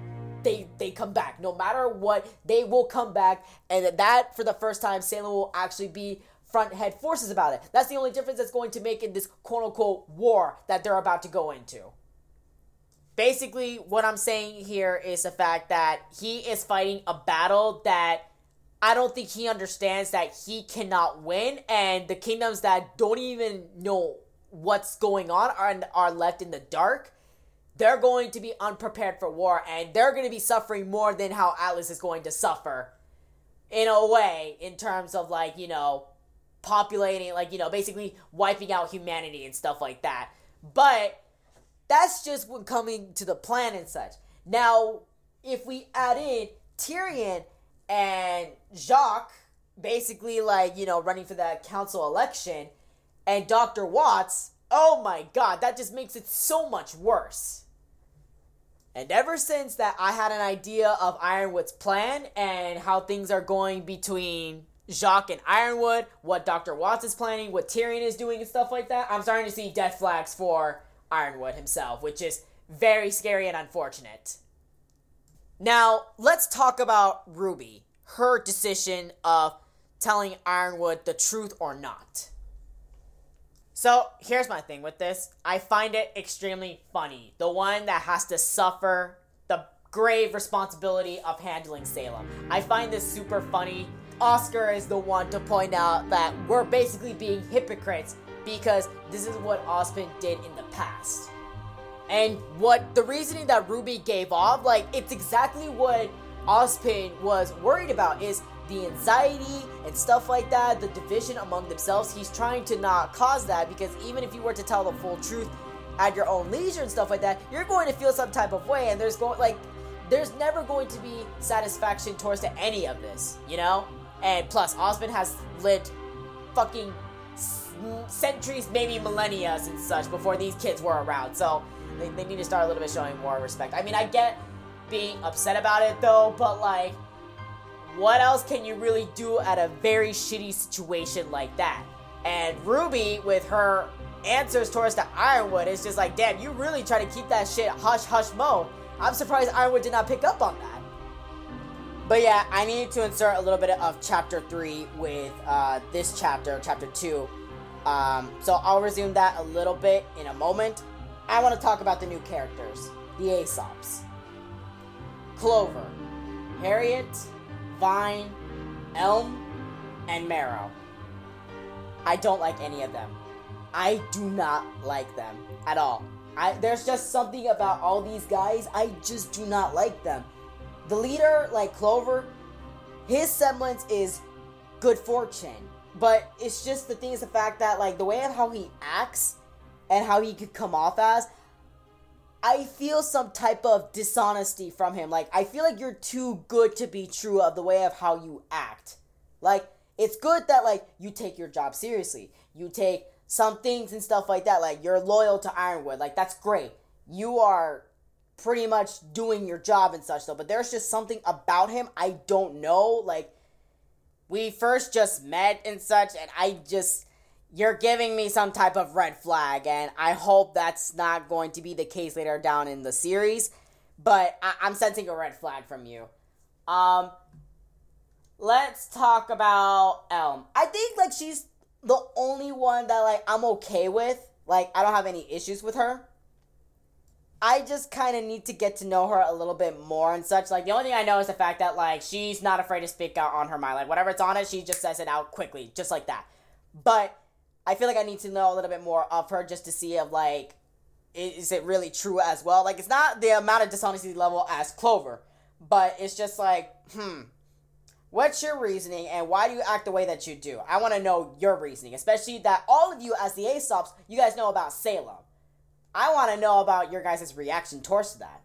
they, they come back. No matter what, they will come back. And that, for the first time, Salem will actually be front head forces about it. That's the only difference that's going to make in this quote-unquote war that they're about to go into. Basically, what I'm saying here is the fact that he is fighting a battle that I don't think he understands that he cannot win, and the kingdoms that don't even know what's going on are, are left in the dark. They're going to be unprepared for war, and they're going to be suffering more than how Atlas is going to suffer, in a way, in terms of, like, you know, populating, like, you know, basically wiping out humanity and stuff like that. But that's just when coming to the plan and such. Now, if we add in Tyrian and Jacques basically, like, you know, running for that council election, and Doctor Watts, oh my god, that just makes it so much worse. And ever since that, I had an idea of Ironwood's plan and how things are going between Jacques and Ironwood, what Doctor Watts is planning, what Tyrian is doing and stuff like that. I'm starting to see death flags for Ironwood himself, which is very scary and unfortunate. Now, let's talk about RWBY, her decision of telling Ironwood the truth or not. So, here's my thing with this. I find it extremely funny. The one that has to suffer the grave responsibility of handling Salem. I find this super funny. Oscar is the one to point out that we're basically being hypocrites because this is what Ozpin did in the past. And what the reasoning that RWBY gave off, like, it's exactly what Ozpin was worried about, is the anxiety and stuff like that, the division among themselves. He's trying to not cause that, because even if you were to tell the full truth at your own leisure and stuff like that, you're going to feel some type of way, and there's going like there's never going to be satisfaction towards to any of this, you know? And plus, Ozpin has lived fucking centuries, maybe millennia and such before these kids were around, so they, they need to start a little bit showing more respect. I mean, I get being upset about it though, but like, what else can you really do at a very shitty situation like that? And RWBY, with her answers towards the Ironwood, it's just like, damn, you really try to keep that shit hush hush mode. I'm surprised Ironwood did not pick up on that. But yeah, I needed to insert a little bit of chapter three with uh, this chapter, chapter two. Um, so I'll resume that a little bit in a moment. I want to talk about the new characters, the Ace Ops. Clover, Harriet, Vine, Elm, and Marrow. I don't like any of them. I do not like them at all. I, there's just something about all these guys, I just do not like them. The leader, like Clover, his semblance is good fortune, but it's just the thing is the fact that, like, the way of how he acts and how he could come off as, I feel some type of dishonesty from him. Like, I feel like you're too good to be true of the way of how you act. Like, it's good that, like, you take your job seriously. You take some things and stuff like that. Like, you're loyal to Ironwood. Like, that's great. You are pretty much doing your job and such, though. But there's just something about him I don't know. Like, we first just met and such, and I just... you're giving me some type of red flag, and I hope that's not going to be the case later down in the series, but I- I'm sensing a red flag from you. Um, let's talk about Elm. I think, like, she's the only one that, like, I'm okay with. Like, I don't have any issues with her. I just kind of need to get to know her a little bit more and such. Like, the only thing I know is the fact that, like, she's not afraid to speak out on her mind. Like, whatever it's on it, she just says it out quickly, just like that. But I feel like I need to know a little bit more of her just to see if, like, is it really true as well? Like, it's not the amount of dishonesty level as Clover, but it's just like, hmm, what's your reasoning and why do you act the way that you do? I want to know your reasoning, especially that all of you as the Aesops, you guys know about Salem. I want to know about your guys' reaction towards that.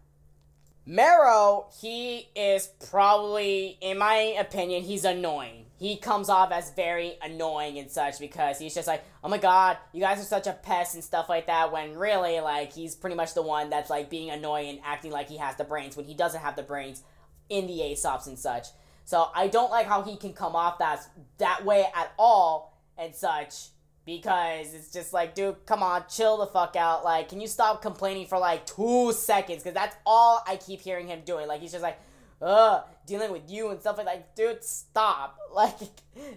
Marrow, he is probably, in my opinion, he's annoying. He comes off as very annoying and such because he's just like, oh my god, you guys are such a pest and stuff like that, when really, like, he's pretty much the one that's, like, being annoying and acting like he has the brains when he doesn't have the brains in the Aesops and such. So I don't like how he can come off that, that way at all and such, because it's just like, dude, come on, chill the fuck out. Like, can you stop complaining for, like, two seconds? Because that's all I keep hearing him doing. Like, he's just like, ugh, dealing with you and stuff like that. Like, dude, stop. Like,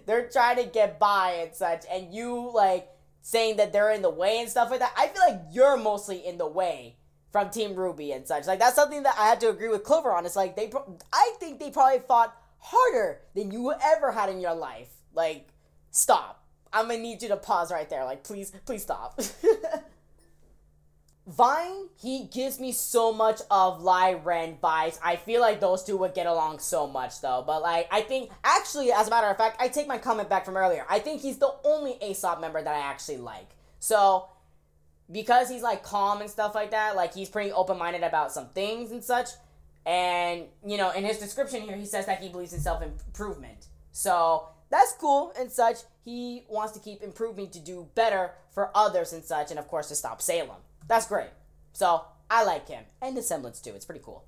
they're trying to get by and such. And you, like, saying that they're in the way and stuff like that. I feel like you're mostly in the way from Team RWBY and such. Like, that's something that I had to agree with Clover on. It's like, they, pro- I think they probably fought harder than you ever had in your life. Like, stop. I'm gonna need you to pause right there. Like, please, please stop. Vine, he gives me so much of Lie Ren vibes. I feel like those two would get along so much, though. But, like, I think, actually, as a matter of fact, I take my comment back from earlier. I think he's the only Aesop member that I actually like. So, because he's, like, calm and stuff like that, like, he's pretty open-minded about some things and such. And, you know, in his description here, he says that he believes in self-improvement. So that's cool and such. He wants to keep improving to do better for others and such, and, of course, to stop Salem. That's great. So I like him. And the semblance, too. It's pretty cool.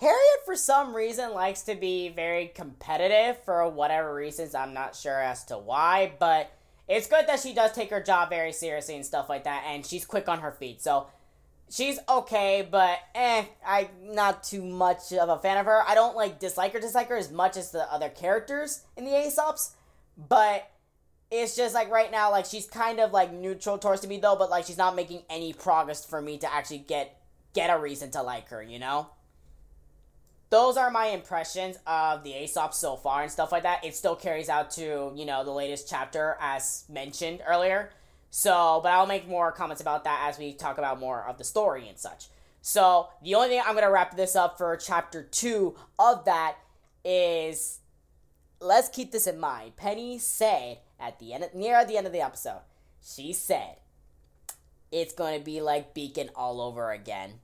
Harriet, for some reason, likes to be very competitive for whatever reasons. I'm not sure as to why, but it's good that she does take her job very seriously and stuff like that, and she's quick on her feet. So she's okay, but eh, I'm not too much of a fan of her. I don't, like, dislike her, dislike her as much as the other characters in the Ace Ops, but it's just, like, right now, like, she's kind of, like, neutral towards me, though, but, like, she's not making any progress for me to actually get get a reason to like her, you know? Those are my impressions of the Ace Ops so far and stuff like that. It still carries out to, you know, the latest chapter as mentioned earlier. So, but I'll make more comments about that as we talk about more of the story and such. So, the only thing I'm going to wrap this up for chapter two of that is, let's keep this in mind. Penny said, at the end, of, near at the end of the episode, she said, it's going to be like Beacon all over again.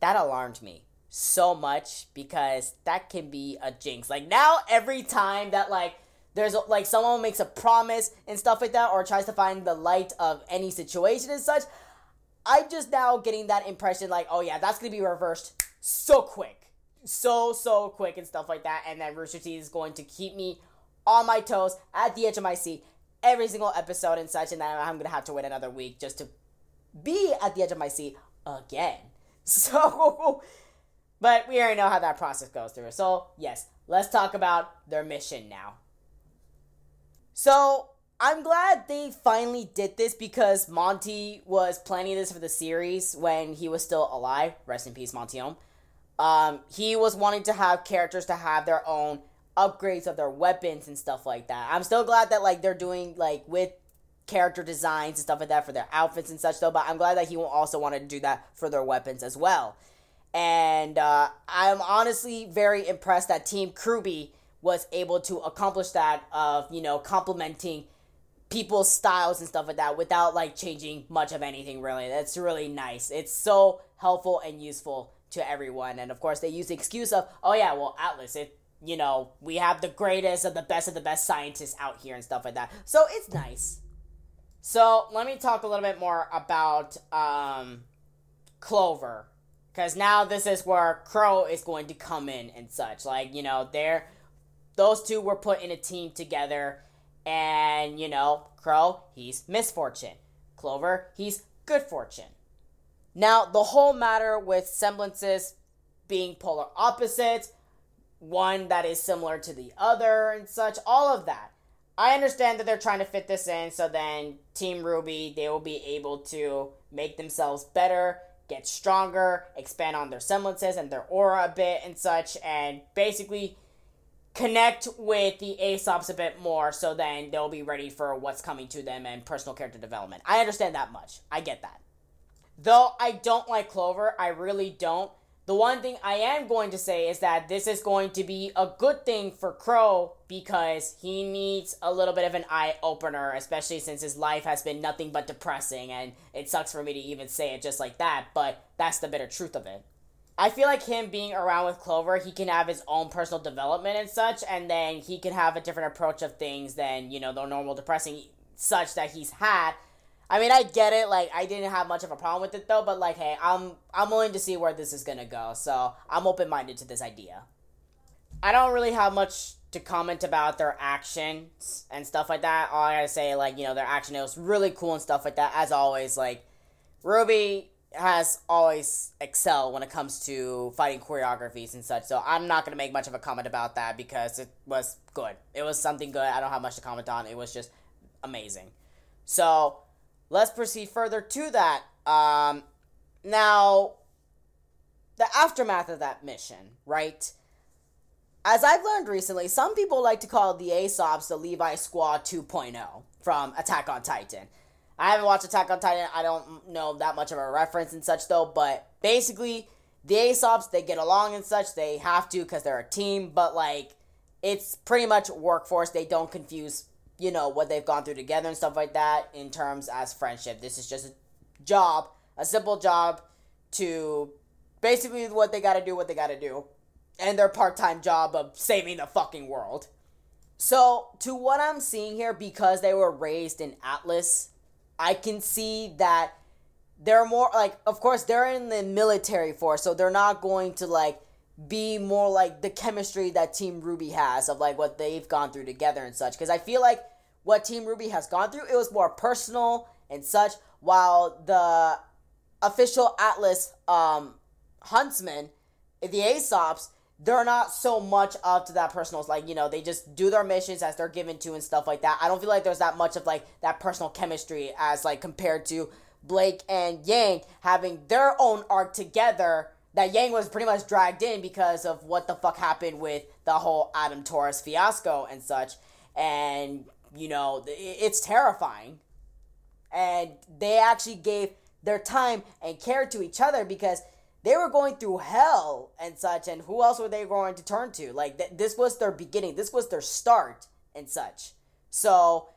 That alarmed me so much, because that can be a jinx. Like, now every time that, like, there's a, like, someone makes a promise and stuff like that, or tries to find the light of any situation and such, I'm just now getting that impression, like, oh yeah, that's gonna be reversed so quick, so so quick and stuff like that. And then Rooster Teeth is going to keep me on my toes, at the edge of my seat, every single episode and such. And then I'm gonna have to wait another week just to be at the edge of my seat again. So. But we already know how that process goes through. So, yes, let's talk about their mission now. So, I'm glad they finally did this, because Monty was planning this for the series when he was still alive. Rest in peace, Montione. Um, he was wanting to have characters to have their own upgrades of their weapons and stuff like that. I'm still glad that, like, they're doing, like, with character designs and stuff like that for their outfits and such, though. But I'm glad that he also wanted to do that for their weapons as well. And uh, I'm honestly very impressed that Team R W B Y was able to accomplish that of, you know, complementing people's styles and stuff like that without, like, changing much of anything, really. That's really nice. It's so helpful and useful to everyone. And, of course, they use the excuse of, oh, yeah, well, Atlas, it, you know, we have the greatest of the best of the best scientists out here and stuff like that. So it's nice. So let me talk a little bit more about um, Clover. Because now this is where Qrow is going to come in and such. Like, you know, they're, those two were put in a team together. And, you know, Qrow, he's misfortune. Clover, he's good fortune. Now, the whole matter with semblances being polar opposites, one that is similar to the other and such, all of that. I understand that they're trying to fit this in, so then Team R W B Y, they will be able to make themselves better, get stronger, expand on their semblances and their aura a bit and such, and basically connect with the Ace Ops a bit more, so then they'll be ready for what's coming to them and personal character development. I understand that much. I get that. Though I don't like Clover, I really don't. The one thing I am going to say is that this is going to be a good thing for Qrow, because he needs a little bit of an eye-opener, especially since his life has been nothing but depressing, and it sucks for me to even say it just like that, but that's the bitter truth of it. I feel like him being around with Clover, he can have his own personal development and such, and then he can have a different approach of things than, you know, the normal depressing such that he's had. I mean, I get it, like, I didn't have much of a problem with it, though, but, like, hey, I'm I'm willing to see where this is gonna go, so I'm open-minded to this idea. I don't really have much to comment about their actions and stuff like that. All I gotta say, like, you know, their action, it was really cool and stuff like that. As always, like, R W B Y has always excelled when it comes to fighting choreographies and such, so I'm not gonna make much of a comment about that, because it was good. It was something good. I don't have much to comment on. It was just amazing. So let's proceed further to that. Um, now, the aftermath of that mission, right? As I've learned recently, some people like to call the Ace Ops the Levi Squad two point oh from Attack on Titan. I haven't watched Attack on Titan. I don't know that much of a reference and such, though. But basically, the Ace Ops, they get along and such. They have to, because they're a team. But, like, it's pretty much workforce. They don't confuse, you know, what they've gone through together and stuff like that in terms as friendship. This is just a job, a simple job to basically what they gotta do, what they gotta do, and their part-time job of saving the fucking world. So, to what I'm seeing here, because they were raised in Atlas, I can see that they're more, like, of course, they're in the military force, so they're not going to, like, be more like the chemistry that Team RWBY has of, like, what they've gone through together and such. Because I feel like what Team RWBY has gone through, it was more personal and such, while the official Atlas um, Huntsman, the Ace Ops, they're not so much up to that personal. Like, you know, they just do their missions as they're given to and stuff like that. I don't feel like there's that much of, like, that personal chemistry as, like, compared to Blake and Yang having their own arc together, that Yang was pretty much dragged in because of what the fuck happened with the whole Adam Torres fiasco and such. And, you know, it's terrifying. And they actually gave their time and care to each other because they were going through hell and such, and who else were they going to turn to? Like, th- this was their beginning. This was their start and such. So,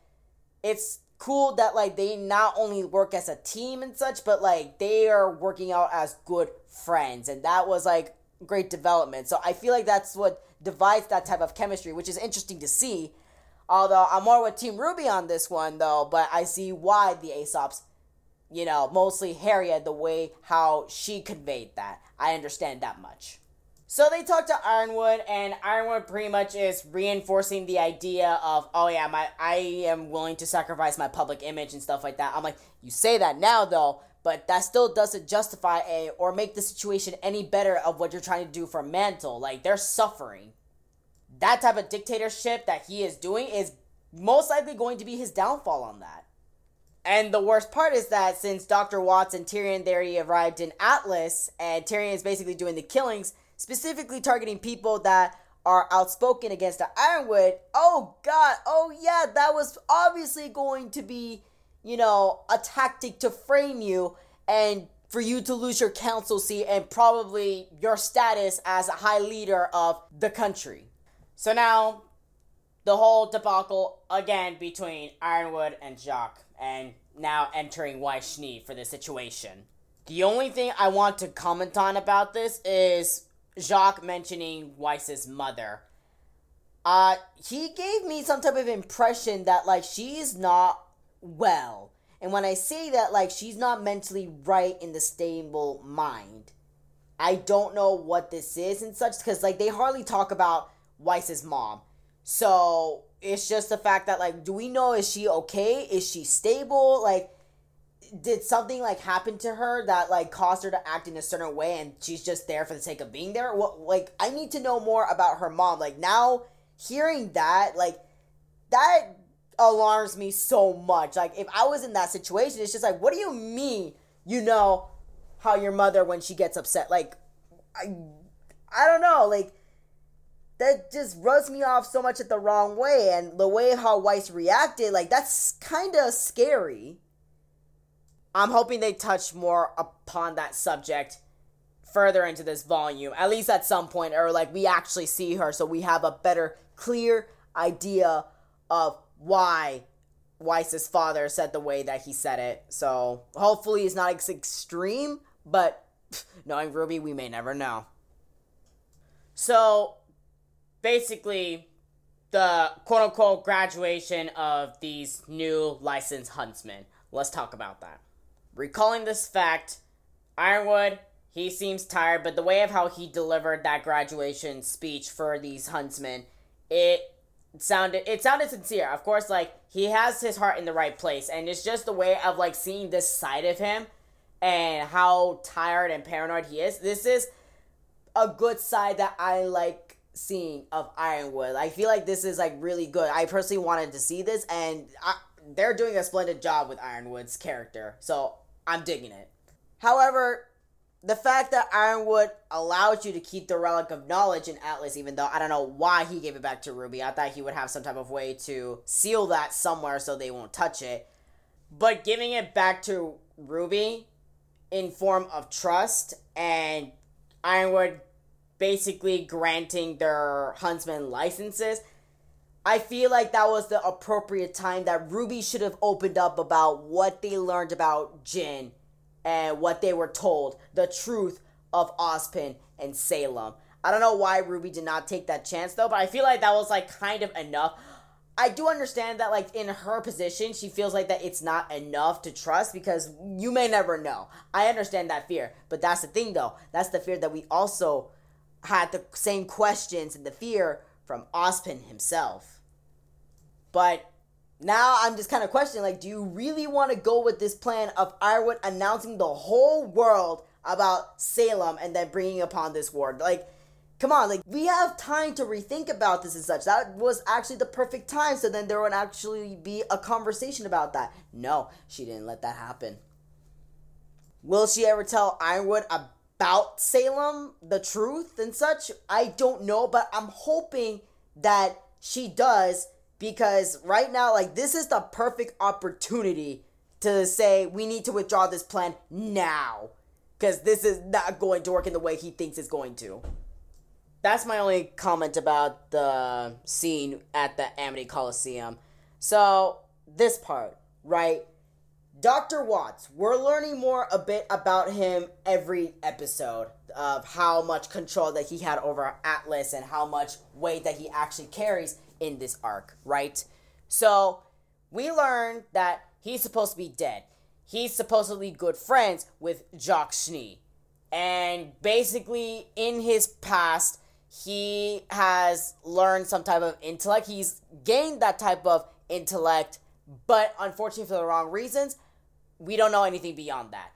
it's cool that, like, they not only work as a team and such, but, like, they are working out as good friends, and that was, like, great development. So, I feel like that's what divides that type of chemistry, which is interesting to see. Although, I'm more with Team RWBY on this one, though, but I see why the Ace Ops, you know, mostly Harriet, the way how she conveyed that. I understand that much. So they talked to Ironwood, and Ironwood pretty much is reinforcing the idea of, oh yeah, my I am willing to sacrifice my public image and stuff like that. I'm like, you say that now though, but that still doesn't justify a, or make the situation any better of what you're trying to do for Mantle. Like, they're suffering. That type of dictatorship that he is doing is most likely going to be his downfall on that. And the worst part is that since Doctor Watts and Tyrian, they already arrived in Atlas, and Tyrian is basically doing the killings, specifically targeting people that are outspoken against the Ironwood. Oh god, oh yeah, that was obviously going to be, you know, a tactic to frame you and for you to lose your council seat and probably your status as a high leader of the country. So now, the whole debacle again between Ironwood and Jacques, and now entering Weiss Schnee for this situation. The only thing I want to comment on about this is Jacques mentioning Weiss's mother. Uh, he gave me some type of impression that, like, she's not well. And when I say that, like, she's not mentally right in the stable mind. I don't know what this is and such, because, like, they hardly talk about Weiss's mom. So it's just the fact that, like, do we know, is she okay? Is she stable? Like, did something, like, happen to her that, like, caused her to act in a certain way and she's just there for the sake of being there? What, like, I need to know more about her mom. Like, now hearing that, like, that alarms me so much. Like, if I was in that situation, it's just like, what do you mean you know how your mother when she gets upset? Like, I, I don't know, like, that just rubs me off so much at the wrong way, and the way how Weiss reacted, like, that's kind of scary. I'm hoping they touch more upon that subject further into this volume, at least at some point, or, like, we actually see her, so we have a better, clear idea of why Weiss's father said the way that he said it. So, hopefully it's not ex- extreme, but pff, knowing RWBY, we may never know. So, basically, the quote-unquote graduation of these new licensed huntsmen. Let's talk about that. Recalling this fact, Ironwood, he seems tired, but the way of how he delivered that graduation speech for these huntsmen, it sounded it sounded sincere. Of course, like, he has his heart in the right place, and it's just the way of, like, seeing this side of him and how tired and paranoid he is. This is a good side that I like seeing of Ironwood. I feel like this is, like, really good. I personally wanted to see this, and I, they're doing a splendid job with Ironwood's character, so I'm digging it. However, the fact that Ironwood allowed you to keep the Relic of Knowledge in Atlas, even though I don't know why he gave it back to RWBY. I thought he would have some type of way to seal that somewhere so they won't touch it. But giving it back to RWBY in form of trust, and Ironwood basically granting their huntsman licenses, I feel like that was the appropriate time that RWBY should have opened up about what they learned about Jin and what they were told, the truth of Ozpin and Salem. I don't know why RWBY did not take that chance, though, but I feel like that was, like, kind of enough. I do understand that, like, in her position, she feels like that it's not enough to trust because you may never know. I understand that fear, but that's the thing, though. That's the fear that we also had the same questions and the fear from Ozpin himself. But now I'm just kind of questioning, like, do you really want to go with this plan of Ironwood announcing the whole world about Salem and then bringing upon this war? Like, come on, like, we have time to rethink about this and such. That was actually the perfect time, so then there would actually be a conversation about that. No, she didn't let that happen. Will she ever tell Ironwood about Salem, the truth and such? I don't know, but I'm hoping that she does, because right now, like, this is the perfect opportunity to say we need to withdraw this plan now, because this is not going to work in the way he thinks it's going to. That's my only comment about the scene at the Amity Coliseum. So, this part, right? Doctor Watts, we're learning more a bit about him every episode of how much control that he had over Atlas and how much weight that he actually carries in this arc, right? So, we learned that he's supposed to be dead. He's supposedly good friends with Jacques Schnee. And basically, in his past, he has learned some type of intellect. He's gained that type of intellect, but unfortunately for the wrong reasons, we don't know anything beyond that.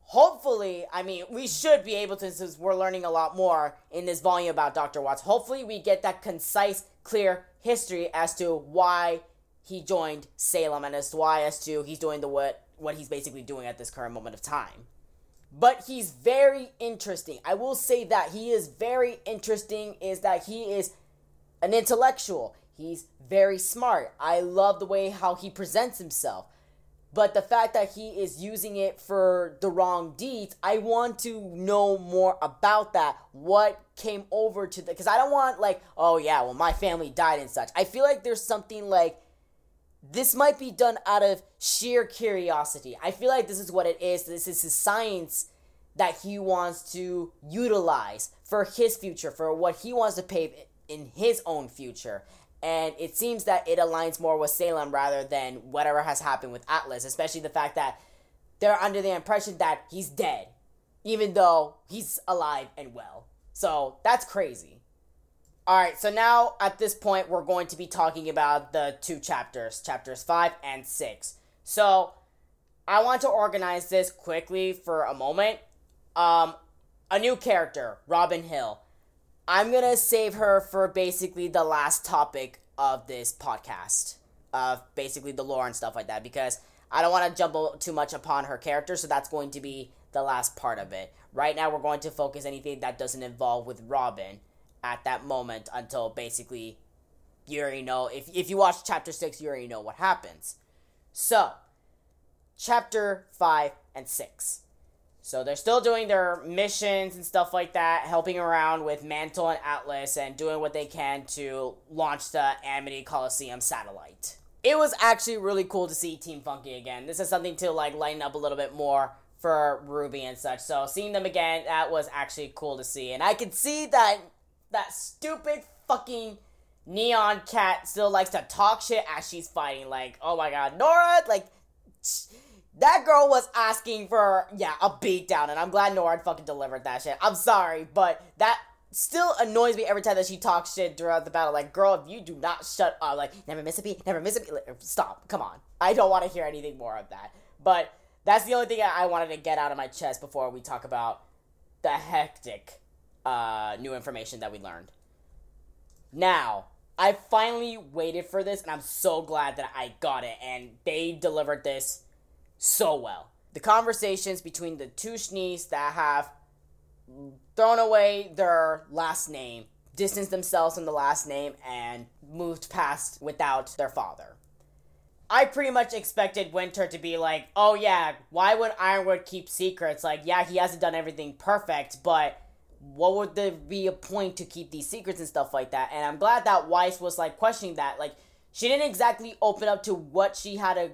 Hopefully, I mean, we should be able to, since we're learning a lot more in this volume about Doctor Watts, hopefully we get that concise, clear history as to why he joined Salem and as to why as to he's doing the what, what he's basically doing at this current moment of time. But he's very interesting. I will say that he is very interesting is that he is an intellectual. He's very smart. I love the way how he presents himself. But the fact that he is using it for the wrong deeds, I want to know more about that. What came over to the... Because I don't want like, oh yeah, well my family died and such. I feel like there's something like... This might be done out of sheer curiosity. I feel like this is what it is. This is his science that he wants to utilize for his future, for what he wants to pave in his own future. And it seems that it aligns more with Salem rather than whatever has happened with Atlas, especially the fact that they're under the impression that he's dead, even though he's alive and well. So that's crazy. Alright, so now at this point, we're going to be talking about the two chapters, chapters five and six. So, I want to organize this quickly for a moment. Um, a new character, Robyn Hill. I'm going to save her for basically the last topic of this podcast, of basically the lore and stuff like that, because I don't want to jumble too much upon her character, so that's going to be the last part of it. Right now, we're going to focus anything that doesn't involve with Robyn at that moment until basically you already know. If if you watch chapter six, you already know what happens. So, chapter five and six. So they're still doing their missions and stuff like that, helping around with Mantle and Atlas and doing what they can to launch the Amity Coliseum satellite. It was actually really cool to see Team Funky again. This is something to like lighten up a little bit more for RWBY and such. So seeing them again, that was actually cool to see. And I could see that That stupid fucking neon cat still likes to talk shit as she's fighting. Like, oh my god, Nora, like, that girl was asking for, yeah, a beatdown. And I'm glad Nora fucking delivered that shit. I'm sorry, but that still annoys me every time that she talks shit throughout the battle. Like, girl, if you do not shut up, like, never miss a beat, never miss a beat. Like, stop, come on. I don't want to hear anything more of that. But that's the only thing I wanted to get out of my chest before we talk about the hectic Uh, new information that we learned. Now, I finally waited for this, and I'm so glad that I got it, and they delivered this so well. The conversations between the two Schnees that have thrown away their last name, distanced themselves from the last name, and moved past without their father. I pretty much expected Winter to be like, oh yeah, why would Ironwood keep secrets? Like, yeah, he hasn't done everything perfect, but what would there be a point to keep these secrets and stuff like that? And I'm glad that Weiss was, like, questioning that. Like, she didn't exactly open up to what she had a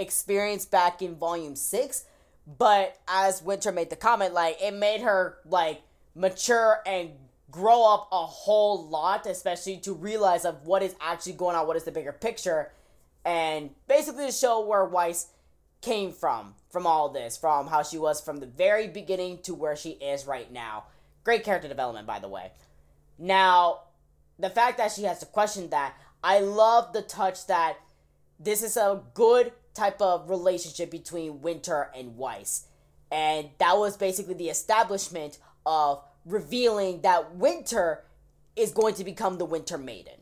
experience back in Volume six, But as Winter made the comment, like, it made her, like, mature and grow up a whole lot, especially to realize of what is actually going on, what is the bigger picture, and basically to show where Weiss came from, from all this, from how she was from the very beginning to where she is right now. Great character development, by the way. Now, the fact that she has to question that, I love the touch that this is a good type of relationship between Winter and Weiss. And that was basically the establishment of revealing that Winter is going to become the Winter Maiden.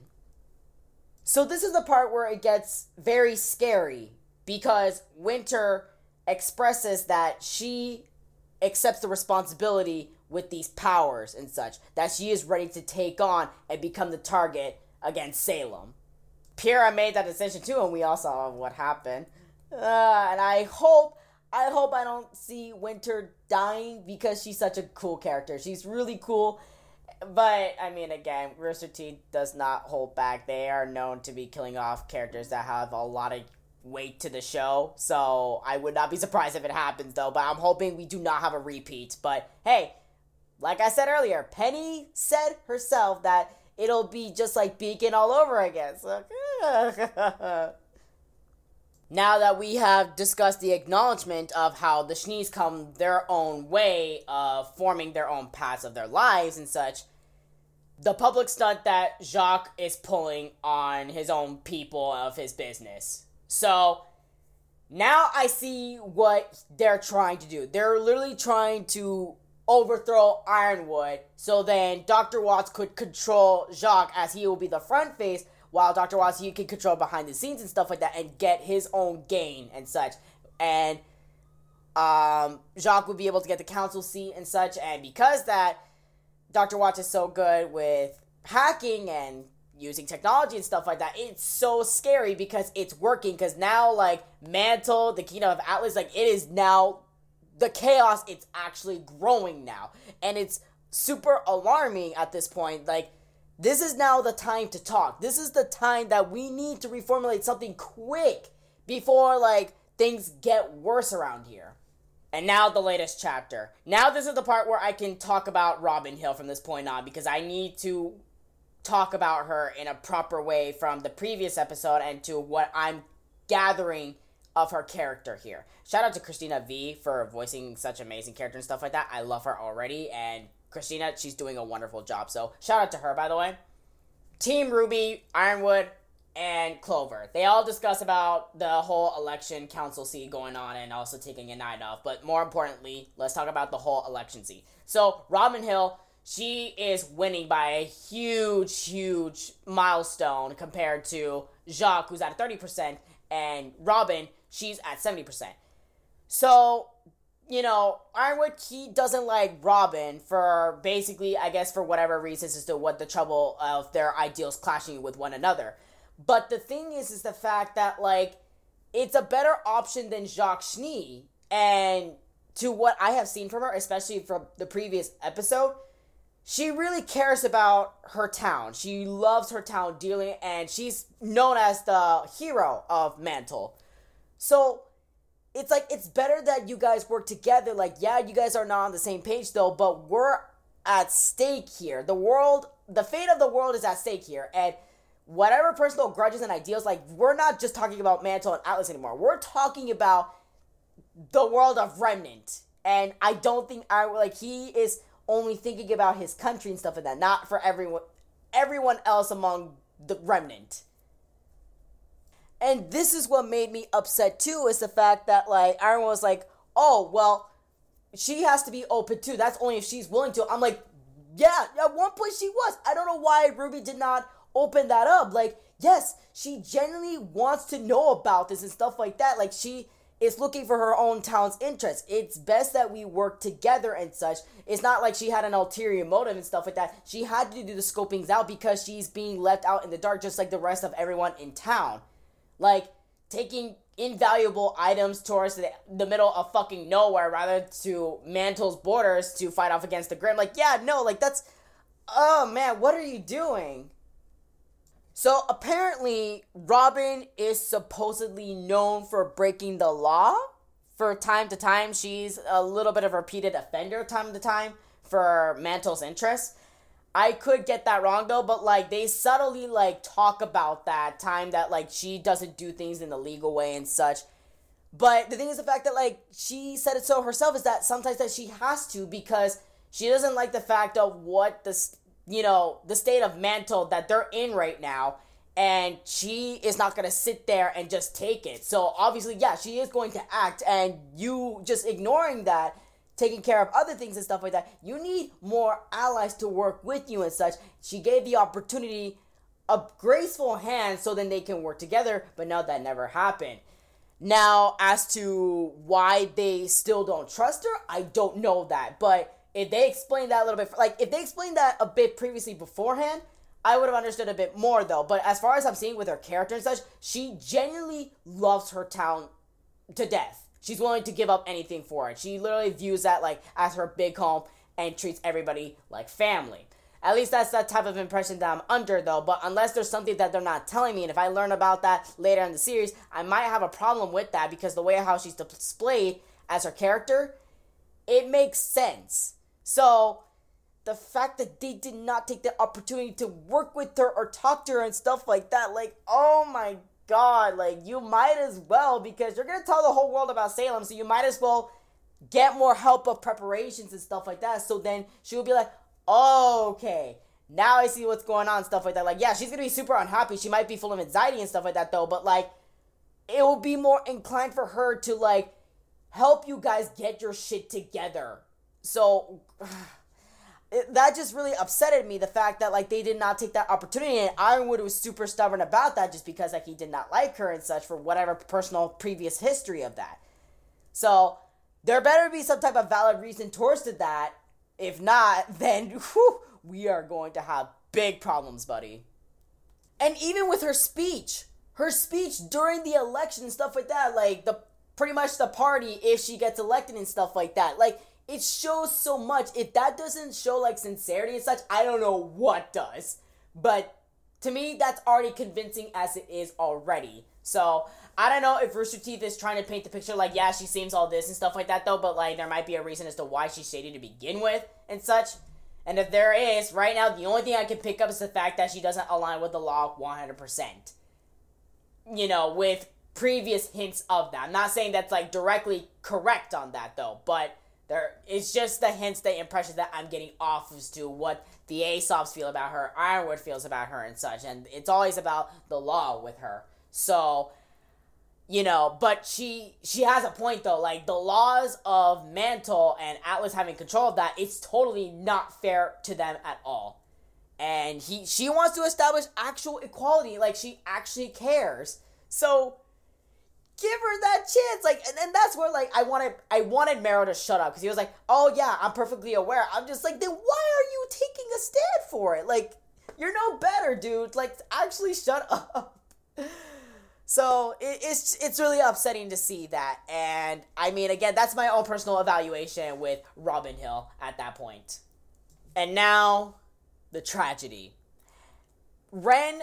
So this is the part where it gets very scary, because Winter expresses that she accepts the responsibility with these powers and such, that she is ready to take on and become the target against Salem. Pyrrha made that decision too, and we all saw what happened. Uh, and I hope, I hope I don't see Winter dying, because she's such a cool character. She's really cool. But, I mean, again, Rooster Teeth does not hold back. They are known to be killing off characters that have a lot of weight to the show. So, I would not be surprised if it happens, though. But I'm hoping we do not have a repeat. But, hey, like I said earlier, Penny said herself that it'll be just like Beacon all over again. So, now that we have discussed the acknowledgement of how the Schnees come their own way of forming their own paths of their lives and such, the public stunt that Jacques is pulling on his own people of his business. So, now I see what they're trying to do. They're literally trying to overthrow Ironwood, so then Doctor Watts could control Jacques, as he will be the front face, while Doctor Watts, he can control behind the scenes and stuff like that and get his own gain and such. And um, Jacques would be able to get the council seat and such. And because that, Doctor Watts is so good with hacking and using technology and stuff like that, it's so scary because it's working. Because now, like, Mantle, the kingdom of Atlas, like, it is now the chaos. It's actually growing now. And it's super alarming at this point. Like, this is now the time to talk. This is the time that we need to reformulate something quick before, like, things get worse around here. And now the latest chapter. Now this is the part where I can talk about Robyn Hill from this point on, because I need to talk about her in a proper way from the previous episode and to what I'm gathering of her character here. Shout out to Christina V for voicing such amazing character and stuff like that. I love her already, and Christina, she's doing a wonderful job, so shout out to her, by the way. Team RWBY, Ironwood, and Clover. They all discuss about the whole election council scene going on and also taking a night off, but more importantly, let's talk about the whole election scene. So, Robyn Hill, she is winning by a huge, huge milestone compared to Jacques, who's at thirty percent, and Robyn, she's at seventy percent. So, you know, Ironwood, he doesn't like Robyn for basically, I guess, for whatever reasons as to what the trouble of their ideals clashing with one another. But the thing is, is the fact that, like, it's a better option than Jacques Schnee. And to what I have seen from her, especially from the previous episode, she really cares about her town. She loves her town dearly, and she's known as the hero of Mantle. So, it's like, it's better that you guys work together. Like, yeah, you guys are not on the same page, though, but we're at stake here. The world, the fate of the world is at stake here. And whatever personal grudges and ideals, like, we're not just talking about Mantle and Atlas anymore. We're talking about the world of Remnant. And I don't think, I like, he is only thinking about his country and stuff like that. Not for everyone, everyone else among the Remnant. And this is what made me upset, too, is the fact that, like, Ironwood was like, oh, well, she has to be open, too. That's only if she's willing to. I'm like, yeah, at one point she was. I don't know why RWBY did not open that up. Like, yes, she genuinely wants to know about this and stuff like that. Like, she is looking for her own town's interest. It's best that we work together and such. It's not like she had an ulterior motive and stuff like that. She had to do the scopings out because she's being left out in the dark just like the rest of everyone in town. Like, taking invaluable items towards the, the middle of fucking nowhere, rather to Mantle's borders to fight off against the Grimm. Like, yeah, no, like, that's, oh, man, what are you doing? So, apparently, Robyn is supposedly known for breaking the law for time to time, she's a little bit of a repeated offender time to time for Mantle's interests. I could get that wrong, though, but, like, they subtly, like, talk about that time that, like, she doesn't do things in the legal way and such. But the thing is the fact that, like, she said it so herself is that sometimes that she has to because she doesn't like the fact of what the, you know, the state of Mantle that they're in right now. And she is not going to sit there and just take it. So, obviously, yeah, she is going to act. And you just ignoring that, taking care of other things and stuff like that, you need more allies to work with you and such. She gave the opportunity a graceful hand so then they can work together, but now that never happened. Now, as to why they still don't trust her, I don't know that, but if they explained that a little bit, like, if they explained that a bit previously beforehand, I would have understood a bit more, though, but as far as I'm seeing with her character and such, she genuinely loves her town to death. She's willing to give up anything for it. She literally views that, like, as her big home and treats everybody like family. At least that's that type of impression that I'm under, though. But unless there's something that they're not telling me, and if I learn about that later in the series, I might have a problem with that because the way how she's displayed as her character, it makes sense. So the fact that they did not take the opportunity to work with her or talk to her and stuff like that, like, oh my God. God, like, you might as well, because you're going to tell the whole world about Salem, so you might as well get more help of preparations and stuff like that, so then she'll be like, oh, okay, now I see what's going on, stuff like that. Like, yeah, she's going to be super unhappy, she might be full of anxiety and stuff like that, though, but, like, it will be more inclined for her to, like, help you guys get your shit together. So, it, that just really upsetted me, the fact that, like, they did not take that opportunity, and Ironwood was super stubborn about that just because, like, he did not like her and such for whatever personal previous history of that. So, there better be some type of valid reason towards to that. If not, then, whew, we are going to have big problems, buddy. And even with her speech, her speech during the election, stuff like that, like, the pretty much the party if she gets elected and stuff like that, like, it shows so much. If that doesn't show, like, sincerity and such, I don't know what does. But to me, that's already convincing as it is already. So, I don't know if Rooster Teeth is trying to paint the picture, like, yeah, she seems all this and stuff like that, though, but, like, there might be a reason as to why she's shady to begin with and such. And if there is, right now, the only thing I can pick up is the fact that she doesn't align with the law one hundred percent. You know, with previous hints of that. I'm not saying that's, like, directly correct on that, though, but there, it's just the hints, the impression that I'm getting off as to what the Ace Ops feel about her, Ironwood feels about her, and such. And it's always about the law with her. So, you know, but she she has a point, though. Like, the laws of Mantle and Atlas having control of that, it's totally not fair to them at all. And he she wants to establish actual equality. Like, she actually cares. So give her that chance, like, and then that's where, like, I wanted, I wanted Meryl to shut up, because he was like, oh, yeah, I'm perfectly aware. I'm just like, then why are you taking a stand for it? Like, you're no better, dude. Like, actually shut up. So, it, it's, it's really upsetting to see that, and, I mean, again, that's my own personal evaluation with Robyn Hill at that point. And now, the tragedy. Ren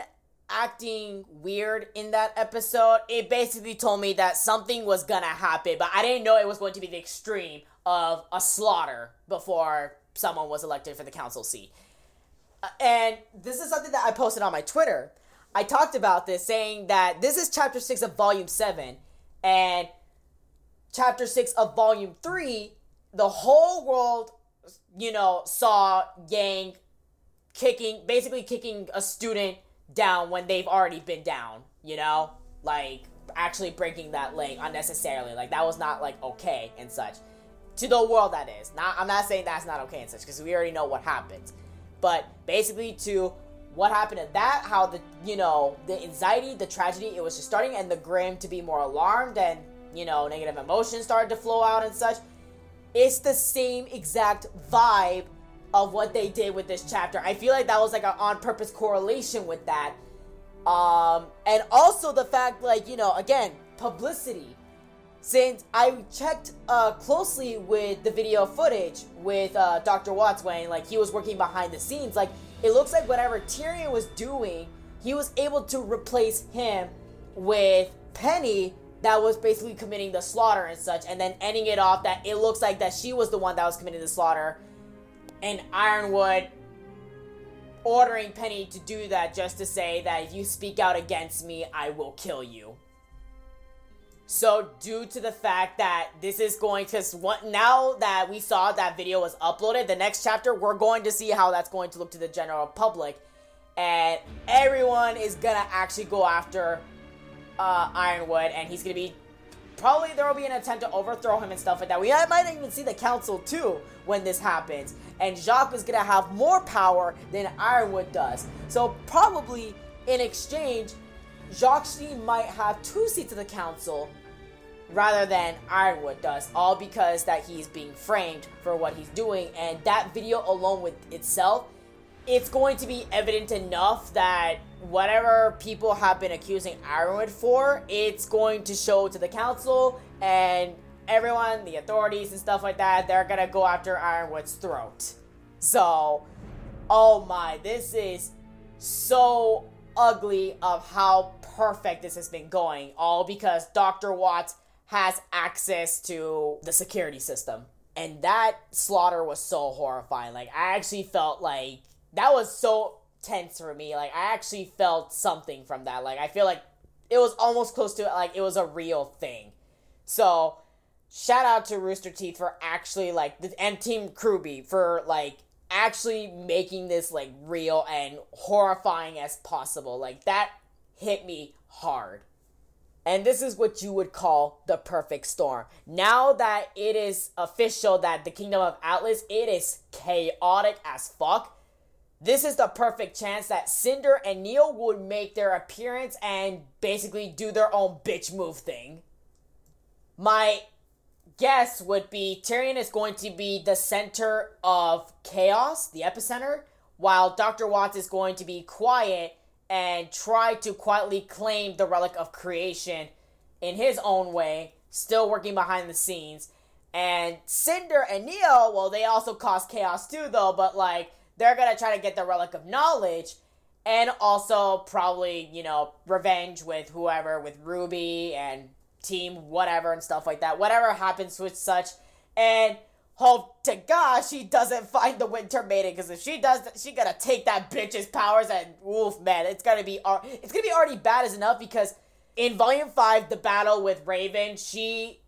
acting weird in that episode, it basically told me that something was gonna happen, but I didn't know it was going to be the extreme of a slaughter before someone was elected for the council seat. Uh, and this is something that I posted on my Twitter. I talked about this, saying that this is chapter six of volume seven, and chapter six of volume three, the whole world, you know, saw Yang kicking, basically kicking a student down when they've already been down, you know, like, actually breaking that leg unnecessarily, like, that was not, like, okay and such, to the world, that is. Not, I'm not saying that's not okay and such, because we already know what happened, but basically to what happened to that, how the, you know, the anxiety, the tragedy, it was just starting, and the Grimm to be more alarmed, and, you know, negative emotions started to flow out and such. It's the same exact vibe of what they did with this chapter. I feel like that was like an on-purpose correlation with that. Um, and also the fact, like, you know, again, publicity. Since I checked uh, closely with the video footage with uh, Doctor Watts when, like, he was working behind the scenes, like, it looks like whatever Tyrian was doing, he was able to replace him with Penny that was basically committing the slaughter and such, and then ending it off that it looks like that she was the one that was committing the slaughter, and Ironwood ordering Penny to do that just to say that if you speak out against me, I will kill you. So due to the fact that this is going to, now that we saw that video was uploaded, the next chapter, we're going to see how that's going to look to the general public. And everyone is going to actually go after uh, Ironwood, and he's going to be, probably there will be an attempt to overthrow him and stuff like that. We might even see the council too when this happens. And Jacques is going to have more power than Ironwood does. So probably in exchange, Jacques Schnee might have two seats of the council rather than Ironwood does, all because that he's being framed for what he's doing. And that video alone with itself, it's going to be evident enough that whatever people have been accusing Ironwood for, it's going to show to the council and everyone, the authorities and stuff like that, they're gonna go after Ironwood's throat. So, oh my, this is so ugly of how perfect this has been going, all because Doctor Watts has access to the security system. And that slaughter was so horrifying. Like, I actually felt like that was so tense for me. Like, I actually felt something from that. Like, I feel like it was almost close to, like, it was a real thing. So, shout out to Rooster Teeth for actually, like, and Team R W B Y for, like, actually making this, like, real and horrifying as possible. Like, that hit me hard. And this is what you would call the perfect storm. Now that it is official that the Kingdom of Atlas, it is chaotic as fuck. This is the perfect chance that Cinder and Neo would make their appearance and basically do their own bitch move thing. My guess would be Tyrian is going to be the center of chaos, the epicenter, while Doctor Watts is going to be quiet and try to quietly claim the Relic of Creation in his own way, still working behind the scenes. And Cinder and Neo, well, they also cause chaos too, though, but like, they're going to try to get the Relic of Knowledge and also probably, you know, revenge with whoever, with R W B Y and Team whatever and stuff like that. Whatever happens with such. And hope to God she doesn't find the Winter Maiden, because if she does, she's going to take that bitch's powers and, oof, man, it's going to be it's gonna be already bad as enough, because in Volume five, the battle with Raven, she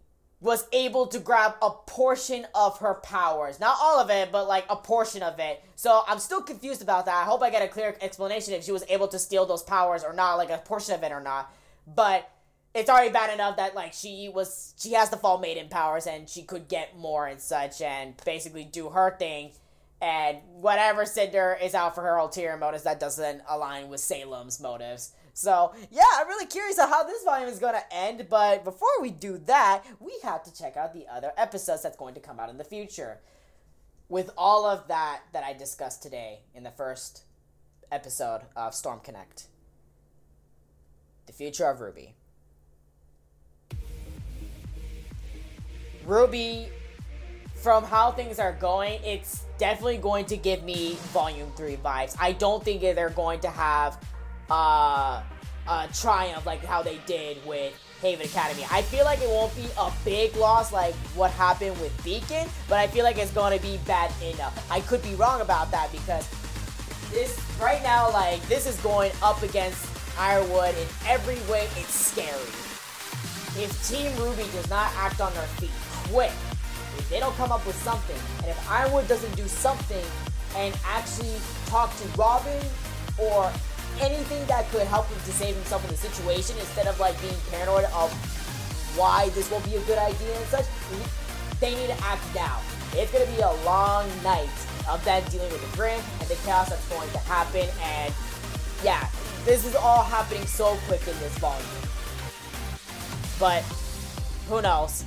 was able to grab a portion of her powers. Not all of it, but like a portion of it. So I'm still confused about that. I hope I get a clear explanation if she was able to steal those powers or not, like a portion of it or not. But it's already bad enough that like she was, she has the Fall Maiden powers and she could get more and such and basically do her thing. And whatever Cinder is out for her ulterior motives, that doesn't align with Salem's motives. So, yeah, I'm really curious on how this volume is going to end, but before we do that, we have to check out the other episodes that's going to come out in the future. With all of that that I discussed today in the first episode of Storm Connect. The future of R W B Y. R W B Y, from how things are going, it's definitely going to give me Volume three vibes. I don't think they're going to have Uh, uh, triumph like how they did with Haven Academy. I feel like it won't be a big loss like what happened with Beacon, but I feel like it's going to be bad enough. I could be wrong about that, because this right now, like, this is going up against Ironwood in every way. It's scary. If Team R W B Y does not act on their feet quick, if they don't come up with something, and if Ironwood doesn't do something and actually talk to Robyn or anything that could help him to save himself in the situation, instead of like being paranoid of why this won't be a good idea and such, they need to act now. It's going to be a long night of them dealing with the Grimm and the chaos that's going to happen. And yeah, this is all happening so quick in this volume. But who knows?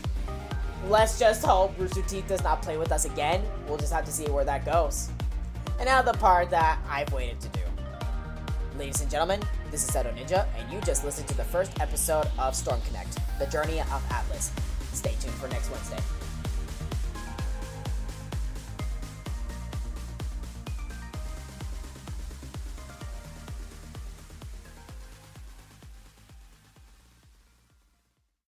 Let's just hope Rooster Teeth does not play with us again. We'll just have to see where that goes. And now the part that I've waited to do. Ladies and gentlemen, this is Seto Ninja, and you just listened to the first episode of Storm Connect, The Journey of Atlas. Stay tuned for next Wednesday.